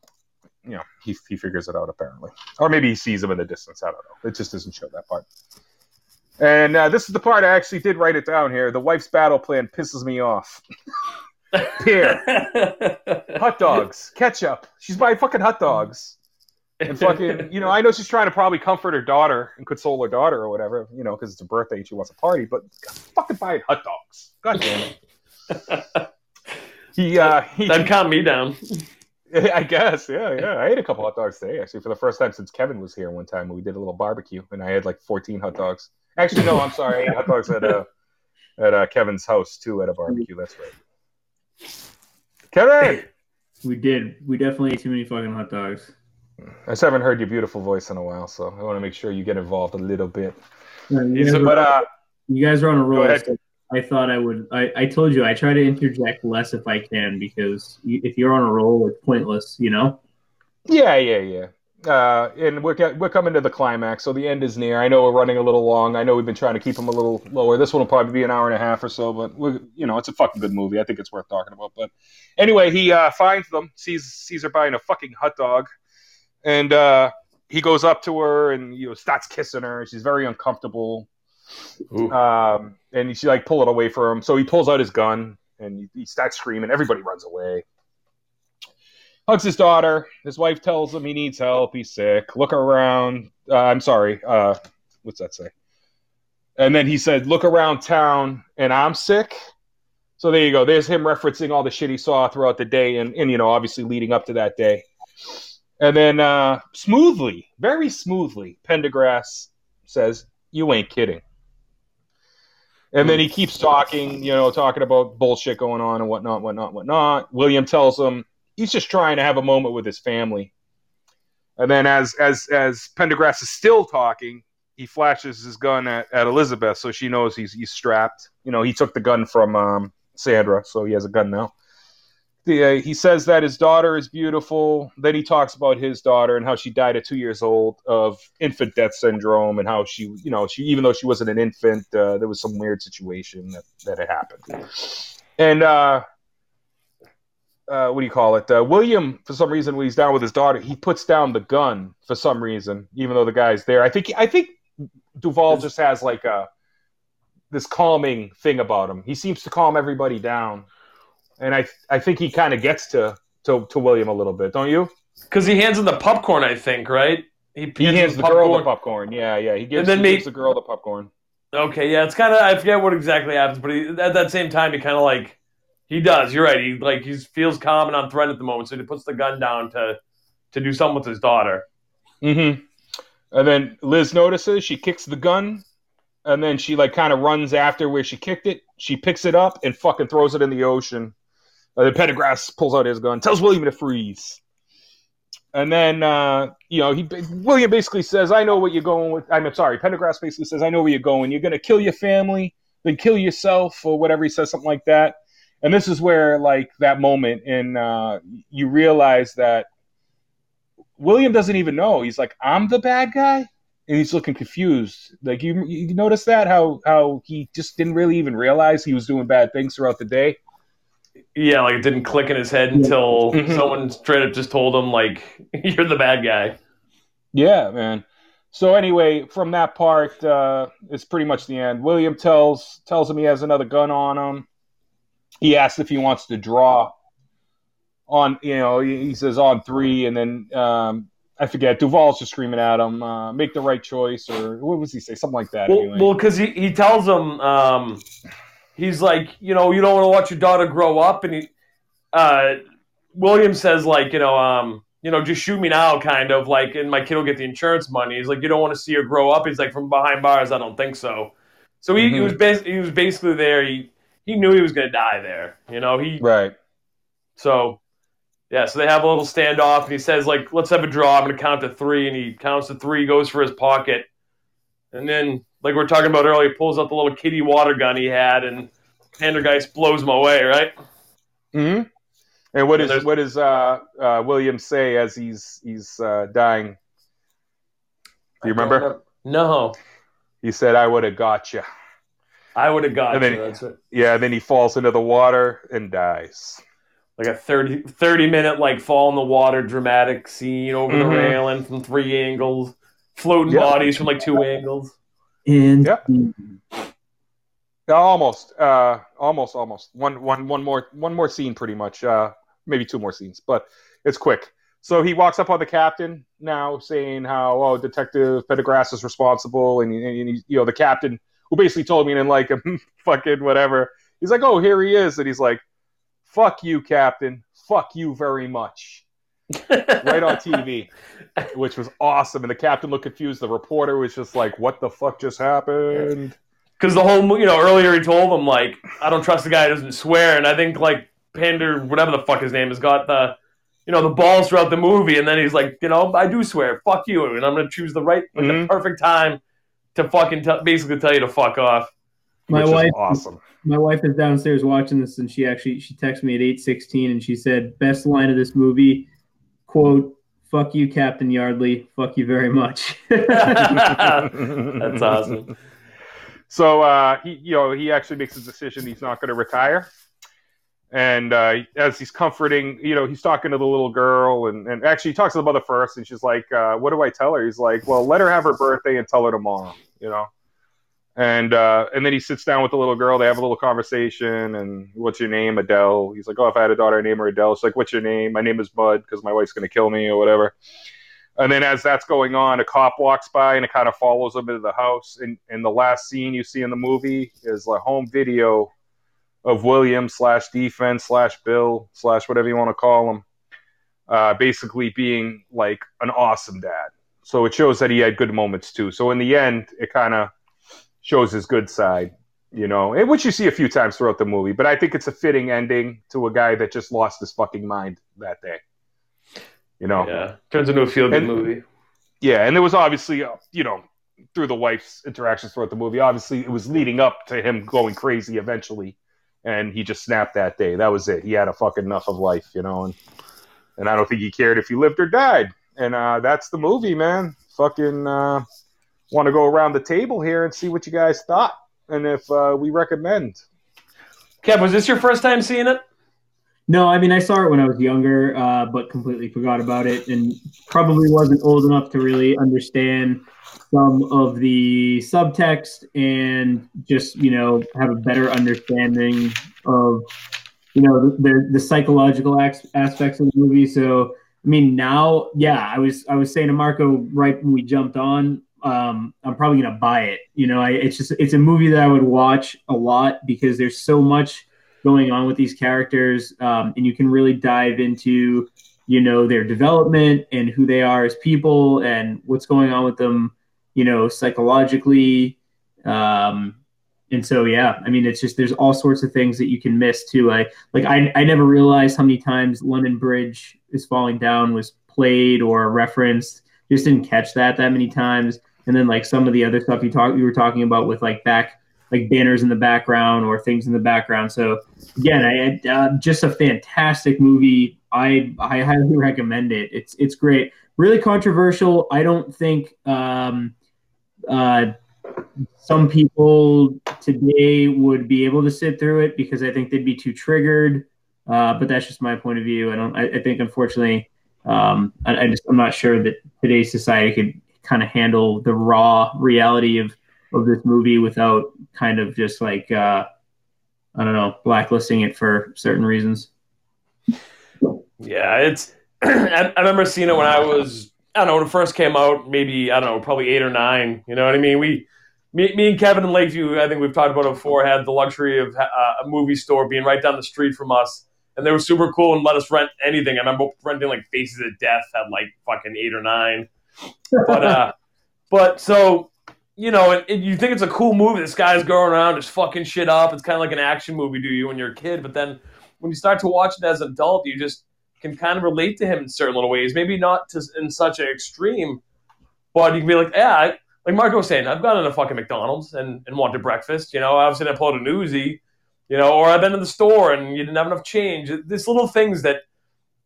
you know, he figures it out, apparently. Or maybe he sees him in the distance. I don't know. It just doesn't show that part. And this is the part I actually did write it down here. The wife's battle plan pisses me off. Pear. Hot dogs. Ketchup. She's buying fucking hot dogs. And fucking, you know, I know she's trying to probably comfort her daughter and console her daughter or whatever, you know, because it's her birthday and she wants a party, but fucking buying hot dogs. God damn it. He, that calmed me down. I guess, yeah. I ate a couple hot dogs today, actually, for the first time since Kevin was here one time when we did a little barbecue, and I had like 14 hot dogs. Actually, no, I'm sorry, I ate hot dogs at Kevin's house too at a barbecue. That's right. Kevin, we did. We definitely ate too many fucking hot dogs. I just haven't heard your beautiful voice in a while, so I want to make sure you get involved a little bit. You guys are on a roll. I thought I would. I told you I try to interject less if I can, because if you're on a roll, it's pointless, you know. Yeah. And we're coming to the climax, so the end is near. I know we're running a little long. I know we've been trying to keep them a little lower. This one will probably be an hour and a half or so, but it's a fucking good movie. I think it's worth talking about. But anyway, he finds them, sees her buying a fucking hot dog, and he goes up to her and starts kissing her. She's very uncomfortable. And she pull it away from him, so he pulls out his gun and he starts screaming. Everybody runs away. Hugs his daughter. His wife tells him he needs help. He's sick. Look around. I'm sorry. What's that say? And then he said, "Look around town, and I'm sick." So there you go. There's him referencing all the shit he saw throughout the day, and obviously leading up to that day. And then smoothly, very smoothly, Pendergrass says, "You ain't kidding." And then he keeps talking, talking about bullshit going on and whatnot. William tells him he's just trying to have a moment with his family. And then as Pendergrass is still talking, he flashes his gun at Elizabeth, so she knows he's strapped. He took the gun from Sandra, so he has a gun now. He says that his daughter is beautiful. Then he talks about his daughter and how she died at 2 years old of infant death syndrome, and how she even though she wasn't an infant, there was some weird situation that had happened. And what do you call it? William, for some reason, when he's down with his daughter, he puts down the gun for some reason, even though the guy's there. I think Duvall just has this calming thing about him. He seems to calm everybody down. And I think he kind of gets to William a little bit, don't you? Because he hands him the popcorn, I think, right? He hands the girl the popcorn. Yeah. He gives the girl the popcorn. Okay, yeah. It's kind of, I forget what exactly happens, but at that same time, he kind of he does. You're right. He feels calm and on threat at the moment, so he puts the gun down to do something with his daughter. Mm-hmm. And then Liz notices, she kicks the gun. And then she kind of runs after where she kicked it. She picks it up and fucking throws it in the ocean. Then Pendergrass pulls out his gun, tells William to freeze. And then, William basically says, I know what you're going with. I'm sorry, Pendergrass basically says, I know where you're going. You're going to kill your family, then kill yourself, or whatever he says, something like that. And this is where, that moment, and you realize that William doesn't even know. He's like, I'm the bad guy? And he's looking confused. You notice that? How he just didn't really even realize he was doing bad things throughout the day? Yeah, it didn't click in his head until someone straight up just told him, you're the bad guy. Yeah, man. So anyway, from that part, it's pretty much the end. William tells him he has another gun on him. He asks if he wants to draw on, he says on three, and then I forget. Duvall's just screaming at him, make the right choice, or what was he say? Something like that. Well, because he tells him, he's you don't want to watch your daughter grow up. And William says, just shoot me now, kind of, and my kid will get the insurance money. He's like, you don't want to see her grow up. He's like, from behind bars, I don't think so. So he was basically there. He knew he was going to die there, Right. So... yeah, so they have a little standoff, and he says, let's have a draw. I'm going to count to three, and he counts to three, goes for his pocket. And then, we were talking about earlier, he pulls out the little kitty water gun he had, and Pendergrass blows him away, right? Mm-hmm. And what does William say as he's dying? Do you remember? No. He said, I would have got you. I would have got you, that's it. Yeah, and then he falls into the water and dies. Like a 30-minute, fall in the water dramatic scene over the railing from three angles, floating bodies from, two angles. And almost. One more scene, pretty much. Maybe two more scenes, but it's quick. So he walks up on the captain now, saying how, Detective Pendergrass is responsible, and the captain, who basically told me and fucking whatever. He's like, oh, here he is, and he's like, fuck you, Captain. Fuck you very much. right on TV, which was awesome. And the captain looked confused. The reporter was just like, what the fuck just happened? Because the whole movie, you know, earlier he told him, like, I don't trust the guy who doesn't swear. And I think, like, Pander, whatever the fuck his name is, got the, you know, the balls throughout the movie. And then he's like, you know, I do swear. Fuck you. And I'm going to choose the right, like, the perfect time to fucking basically tell you to fuck off. My wife is downstairs watching this, and she texted me at 8:16, and she said, best line of this movie, quote, fuck you, Captain Yardley, fuck you very much. That's awesome. So, he actually makes a decision he's not going to retire. And as he's comforting, you know, he's talking to the little girl, and actually he talks to the mother first, and she's like, what do I tell her? He's like, well, let her have her birthday and tell her tomorrow, you know. And then he sits down with the little girl. They have a little conversation. And what's your name? Adele. He's like, oh, if I had a daughter, I'd name her Adele. She's like, what's your name? My name is Bud because my wife's going to kill me or whatever. And then as that's going on, a cop walks by and it kind of follows him into the house. And the last scene you see in the movie is a home video of William /D-FENS/Bill/ whatever you want to call him, basically being like an awesome dad. So it shows that he had good moments too. So in the end, it kind of shows his good side, you know, which you see a few times throughout the movie. But I think it's a fitting ending to a guy that just lost his fucking mind that day, you know. Yeah, turns into a feel-good movie. Yeah, and there was obviously, you know, through the wife's interactions throughout the movie, obviously it was leading up to him going crazy eventually, and he just snapped that day. That was it. He had a fucking enough of life, you know, and I don't think he cared if he lived or died. And that's the movie, man. Fucking... want to go around the table here and see what you guys thought and if we recommend. Kev, was this your first time seeing it? No, I mean, I saw it when I was younger, but completely forgot about it and probably wasn't old enough to really understand some of the subtext and just, you know, have a better understanding of, you know, the psychological aspects of the movie. So, I mean, now, yeah, I was saying to Marco right when we jumped on, I'm probably going to buy it. You know, it's a movie that I would watch a lot because there's so much going on with these characters. And you can really dive into, you know, their development and who they are as people and what's going on with them, you know, psychologically. And so, yeah, I mean, it's just, there's all sorts of things that you can miss too. I never realized how many times London Bridge is Falling Down was played or referenced. Just didn't catch that many times. And then, like, some of the other stuff you were talking about with, like, banners in the background or things in the background. So, again, I just a fantastic movie. I highly recommend it. It's great. Really controversial. I don't think some people today would be able to sit through it because I think they'd be too triggered. But that's just my point of view. I think, unfortunately... I'm not sure that today's society could kind of handle the raw reality of this movie without kind of just like, I don't know, blacklisting it for certain reasons. Yeah, I remember seeing it when I was, I don't know, when it first came out, maybe, I don't know, probably 8 or 9, you know what I mean? Me and Kevin and Lakeview, I think we've talked about it before, had the luxury of a movie store being right down the street from us. And they were super cool and let us rent anything. I remember renting like Faces of Death at like fucking 8 or 9. But so, you know, and you think it's a cool movie. This guy's going around, just fucking shit up. It's kind of like an action movie to you when you're a kid. But then when you start to watch it as an adult, you just can kind of relate to him in certain little ways. Maybe not in such an extreme, but you can be like, yeah, like Marco was saying, I've gone into fucking McDonald's and wanted breakfast. You know, obviously I pulled a Newsy. You know, or I've been to the store and you didn't have enough change. There's little things that,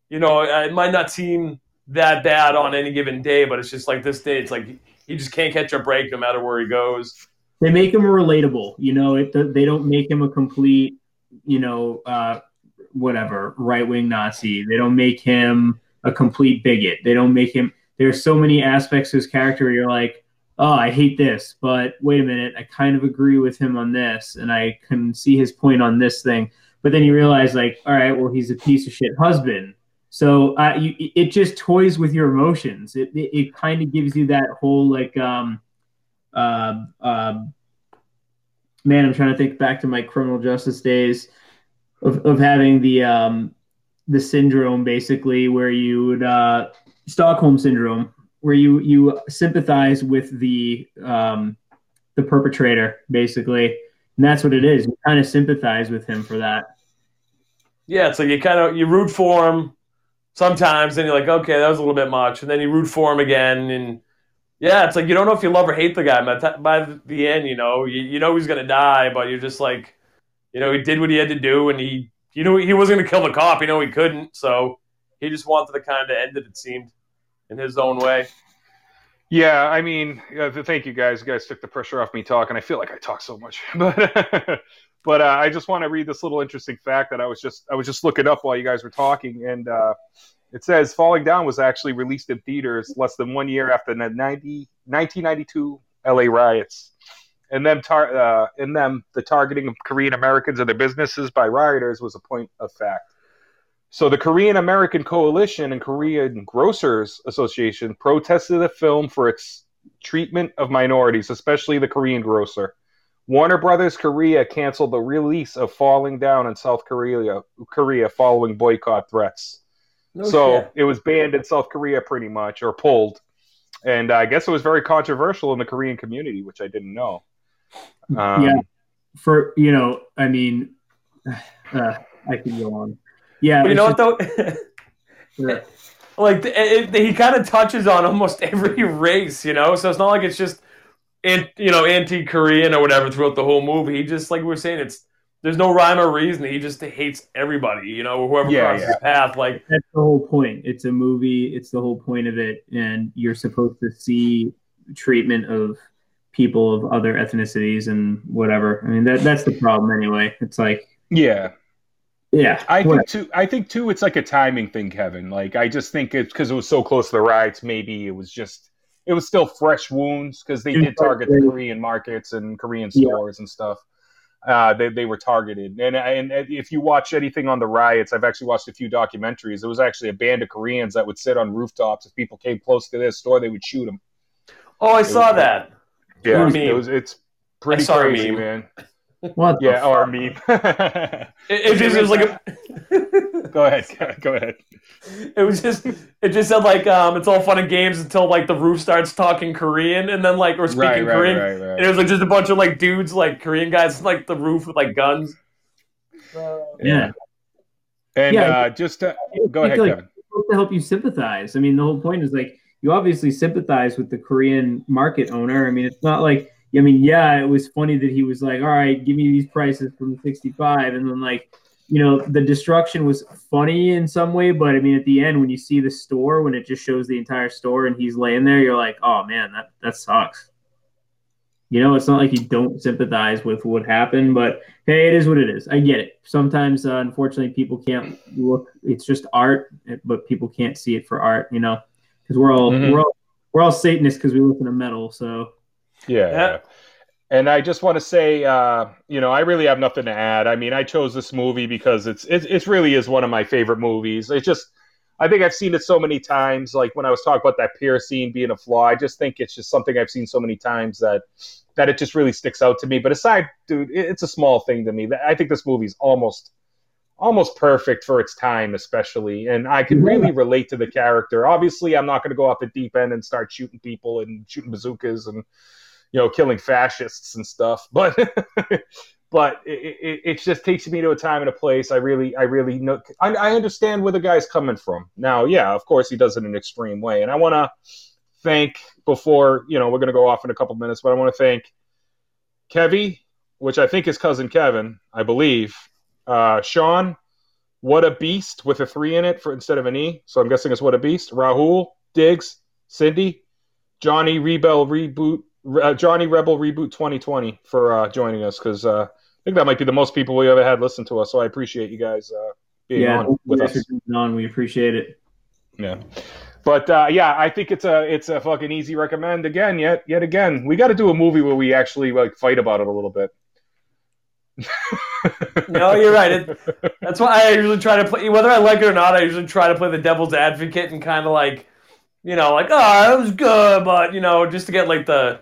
you know, it might not seem that bad on any given day, but it's just like this day, it's like he just can't catch a break no matter where he goes. They make him relatable. You know, they don't make him a complete, you know, whatever, right-wing Nazi. They don't make him a complete bigot. They don't make him – there's so many aspects of his character where you're like, oh, I hate this, but wait a minute, I kind of agree with him on this, and I can see his point on this thing. But then you realize, like, all right, well, he's a piece of shit husband. So it just toys with your emotions. It kind of gives you that whole, like, man, I'm trying to think back to my criminal justice days of having the syndrome, basically, where you would Stockholm syndrome, where you sympathize with the perpetrator, basically, and that's what it is. You kind of sympathize with him for that. Yeah, so you root for him sometimes, and you're like, okay, that was a little bit much, and then you root for him again, and yeah, it's like you don't know if you love or hate the guy by the end. You know he's gonna die, but you're just like, he did what he had to do, and he wasn't gonna kill the cop. He couldn't, so he just wanted to kind of end it. It seemed, in his own way. Yeah, I mean, thank you guys. You guys took the pressure off me talking. I feel like I talk so much, but I just want to read this little interesting fact that I was just looking up while you guys were talking, and it says "Falling Down" was actually released in theaters less than 1 year after the 1992 LA riots, and the targeting of Korean Americans and their businesses by rioters was a point of fact. So the Korean American Coalition and Korean Grocers Association protested the film for its treatment of minorities, especially the Korean grocer. Warner Brothers Korea canceled the release of Falling Down in South Korea following boycott threats. No so shit. It was banned in South Korea pretty much, or pulled. And I guess it was very controversial in the Korean community, which I didn't know. I can go on. Yeah, but you know what though? Sure. Like he kind of touches on almost every race, So it's not like it's just, anti-Korean or whatever throughout the whole movie. He just, like we were saying, there's no rhyme or reason. He just hates everybody, whoever crosses his path. Like that's the whole point. It's a movie. It's the whole point of it, and you're supposed to see treatment of people of other ethnicities and whatever. I mean that's the problem anyway. It's like yeah. I think too. It's like a timing thing, Kevin. Like I just think it's because it was so close to the riots. Maybe it was still fresh wounds because they did target the Korean markets and Korean stores and stuff. They were targeted, and if you watch anything on the riots, I've actually watched a few documentaries. There was actually a band of Koreans that would sit on rooftops. If people came close to their store, they would shoot them. Oh, I saw that. Yeah, it's pretty crazy, man. What our meme. it was like a... Go ahead. It just said like it's all fun and games until like the roof starts talking Korean and then like we're speaking Korean. Right. And it was like just a bunch of like dudes, like Korean guys, like the roof with like guns. Yeah. And go ahead, like, Kevin. It's supposed to help you sympathize. I mean, the whole point is like you obviously sympathize with the Korean market owner. I mean, it's not like. It was funny that he was like, all right, give me these prices from the 65. And then, like, the destruction was funny in some way. But, I mean, at the end, when you see the store, when it just shows the entire store and he's laying there, you're like, oh, man, that sucks. It's not like you don't sympathize with what happened. But, hey, it is what it is. I get it. Sometimes, unfortunately, people can't look. It's just art, but people can't see it for art, because we're all Satanists because we listen to metal, so... Yeah. And I just want to say, I really have nothing to add. I mean, I chose this movie because it really is one of my favorite movies. It's just, I think I've seen it so many times. Like when I was talking about that pier scene being a flaw, I just think it's just something I've seen so many times that it just really sticks out to me. But aside, dude, it's a small thing to me. I think this movie's almost perfect for its time, especially. And I can really relate to the character. Obviously, I'm not going to go off the deep end and start shooting people and shooting bazookas and... killing fascists and stuff, but it just takes me to a time and a place. I really know. I understand where the guy's coming from now. Yeah, of course he does it in an extreme way, and I want to thank we're going to go off in a couple minutes, but I want to thank Kevy, which I think is cousin Kevin, I believe. Sean, what a beast with a 3 in it instead of an E. So I'm guessing it's what a beast. Rahul, Diggs, Cindy, Johnny Rebel Reboot 2020 for joining us, because I think that might be the most people we ever had listen to us. So I appreciate you guys being on with us. We appreciate it. Yeah, but I think it's a fucking easy recommend again. Yet again, we got to do a movie where we actually like fight about it a little bit. No, you're right. That's why I usually try to play, whether I like it or not. I usually try to play the devil's advocate and kind of like, like, oh, that was good, but just to get like the.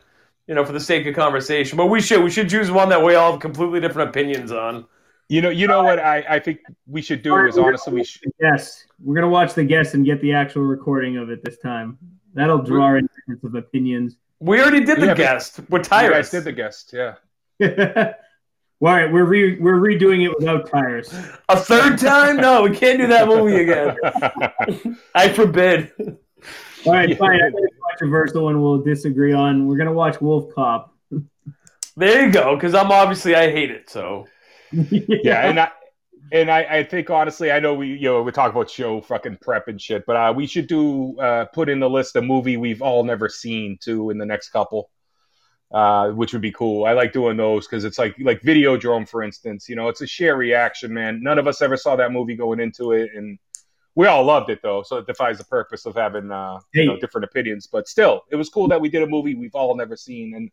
For the sake of conversation. But we should choose one that we all have completely different opinions on. You know what I think we should do is honestly we should. Yes, we're gonna watch the guest and get the actual recording of it this time. That'll draw in terms of opinions. We already did the guest. We're tired. You guys did the guest, yeah. All right, we're redoing it without tires. A third time? No, we can't do that movie again. I forbid. All right, fine. I'm going to controversial one we'll disagree on. We're going to watch Wolf Cop. There you go, because I hate it. So yeah, and I think honestly, I know we talk about show fucking prep and shit, but we should do put in the list a movie we've all never seen too in the next couple. Which would be cool. I like doing those because it's like Videodrome, for instance. You know, it's a share reaction, man. None of us ever saw that movie going into it, and we all loved it, though, so it defies the purpose of having different opinions. But still, it was cool that we did a movie we've all never seen, and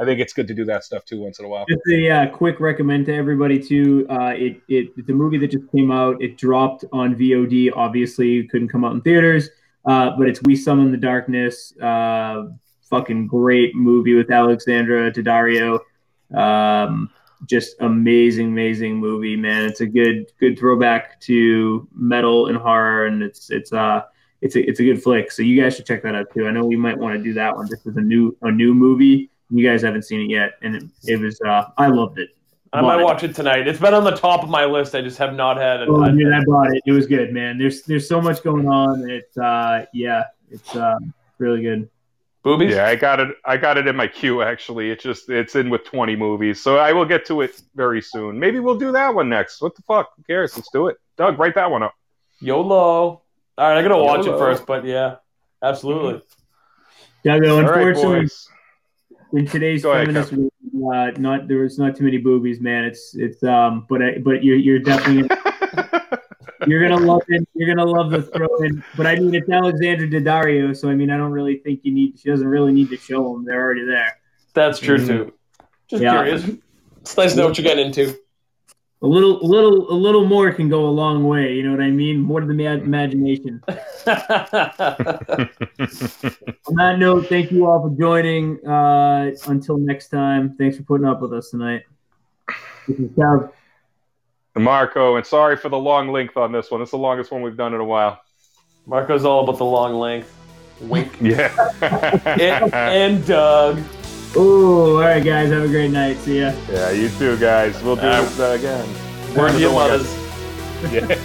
I think it's good to do that stuff, too, once in a while. Just a quick recommend to everybody, too. It's a movie that just came out. It dropped on VOD, obviously. It couldn't come out in theaters, but it's We Summon the Darkness, fucking great movie with Alexandra Daddario. Just amazing movie, man. It's a good throwback to metal and horror, and it's a good flick. So you guys should check that out too. I know we might want to do that one just as a new movie. You guys haven't seen it yet, and it was I loved it. I might watch it tonight. It's been on the top of my list. I just have not had it. Oh, dude, I bought it. It was good, man. There's so much going on. It's really good. Movies? Yeah, I got it in my queue, actually. It's in with 20 movies, so I will get to it very soon. Maybe we'll do that one next. What the fuck? Who cares? Let's do it. Doug, write that one up. YOLO. All right, I'm going to watch it first, but yeah, absolutely. Doug, unfortunately, right, in today's feminist week, there was not too many boobies, man. But you're definitely you're gonna love it. You're gonna love the throw in, but I mean it's Alexandra Daddario, so I mean I don't really think she doesn't really need to show them. They're already there. That's true too. Just curious. It's nice to know what you got into. A little more can go a long way. You know what I mean? More to the imagination. On that note, thank you all for joining. Until next time, thanks for putting up with us tonight. This is Cal. Marco, and sorry for the long length on this one. It's the longest one we've done in a while. Marco's all about the long length. Wink. Yeah. and Doug. Ooh, all right, guys. Have a great night. See ya. Yeah, you too, guys. We'll do this again. Word to your mothers. Yeah.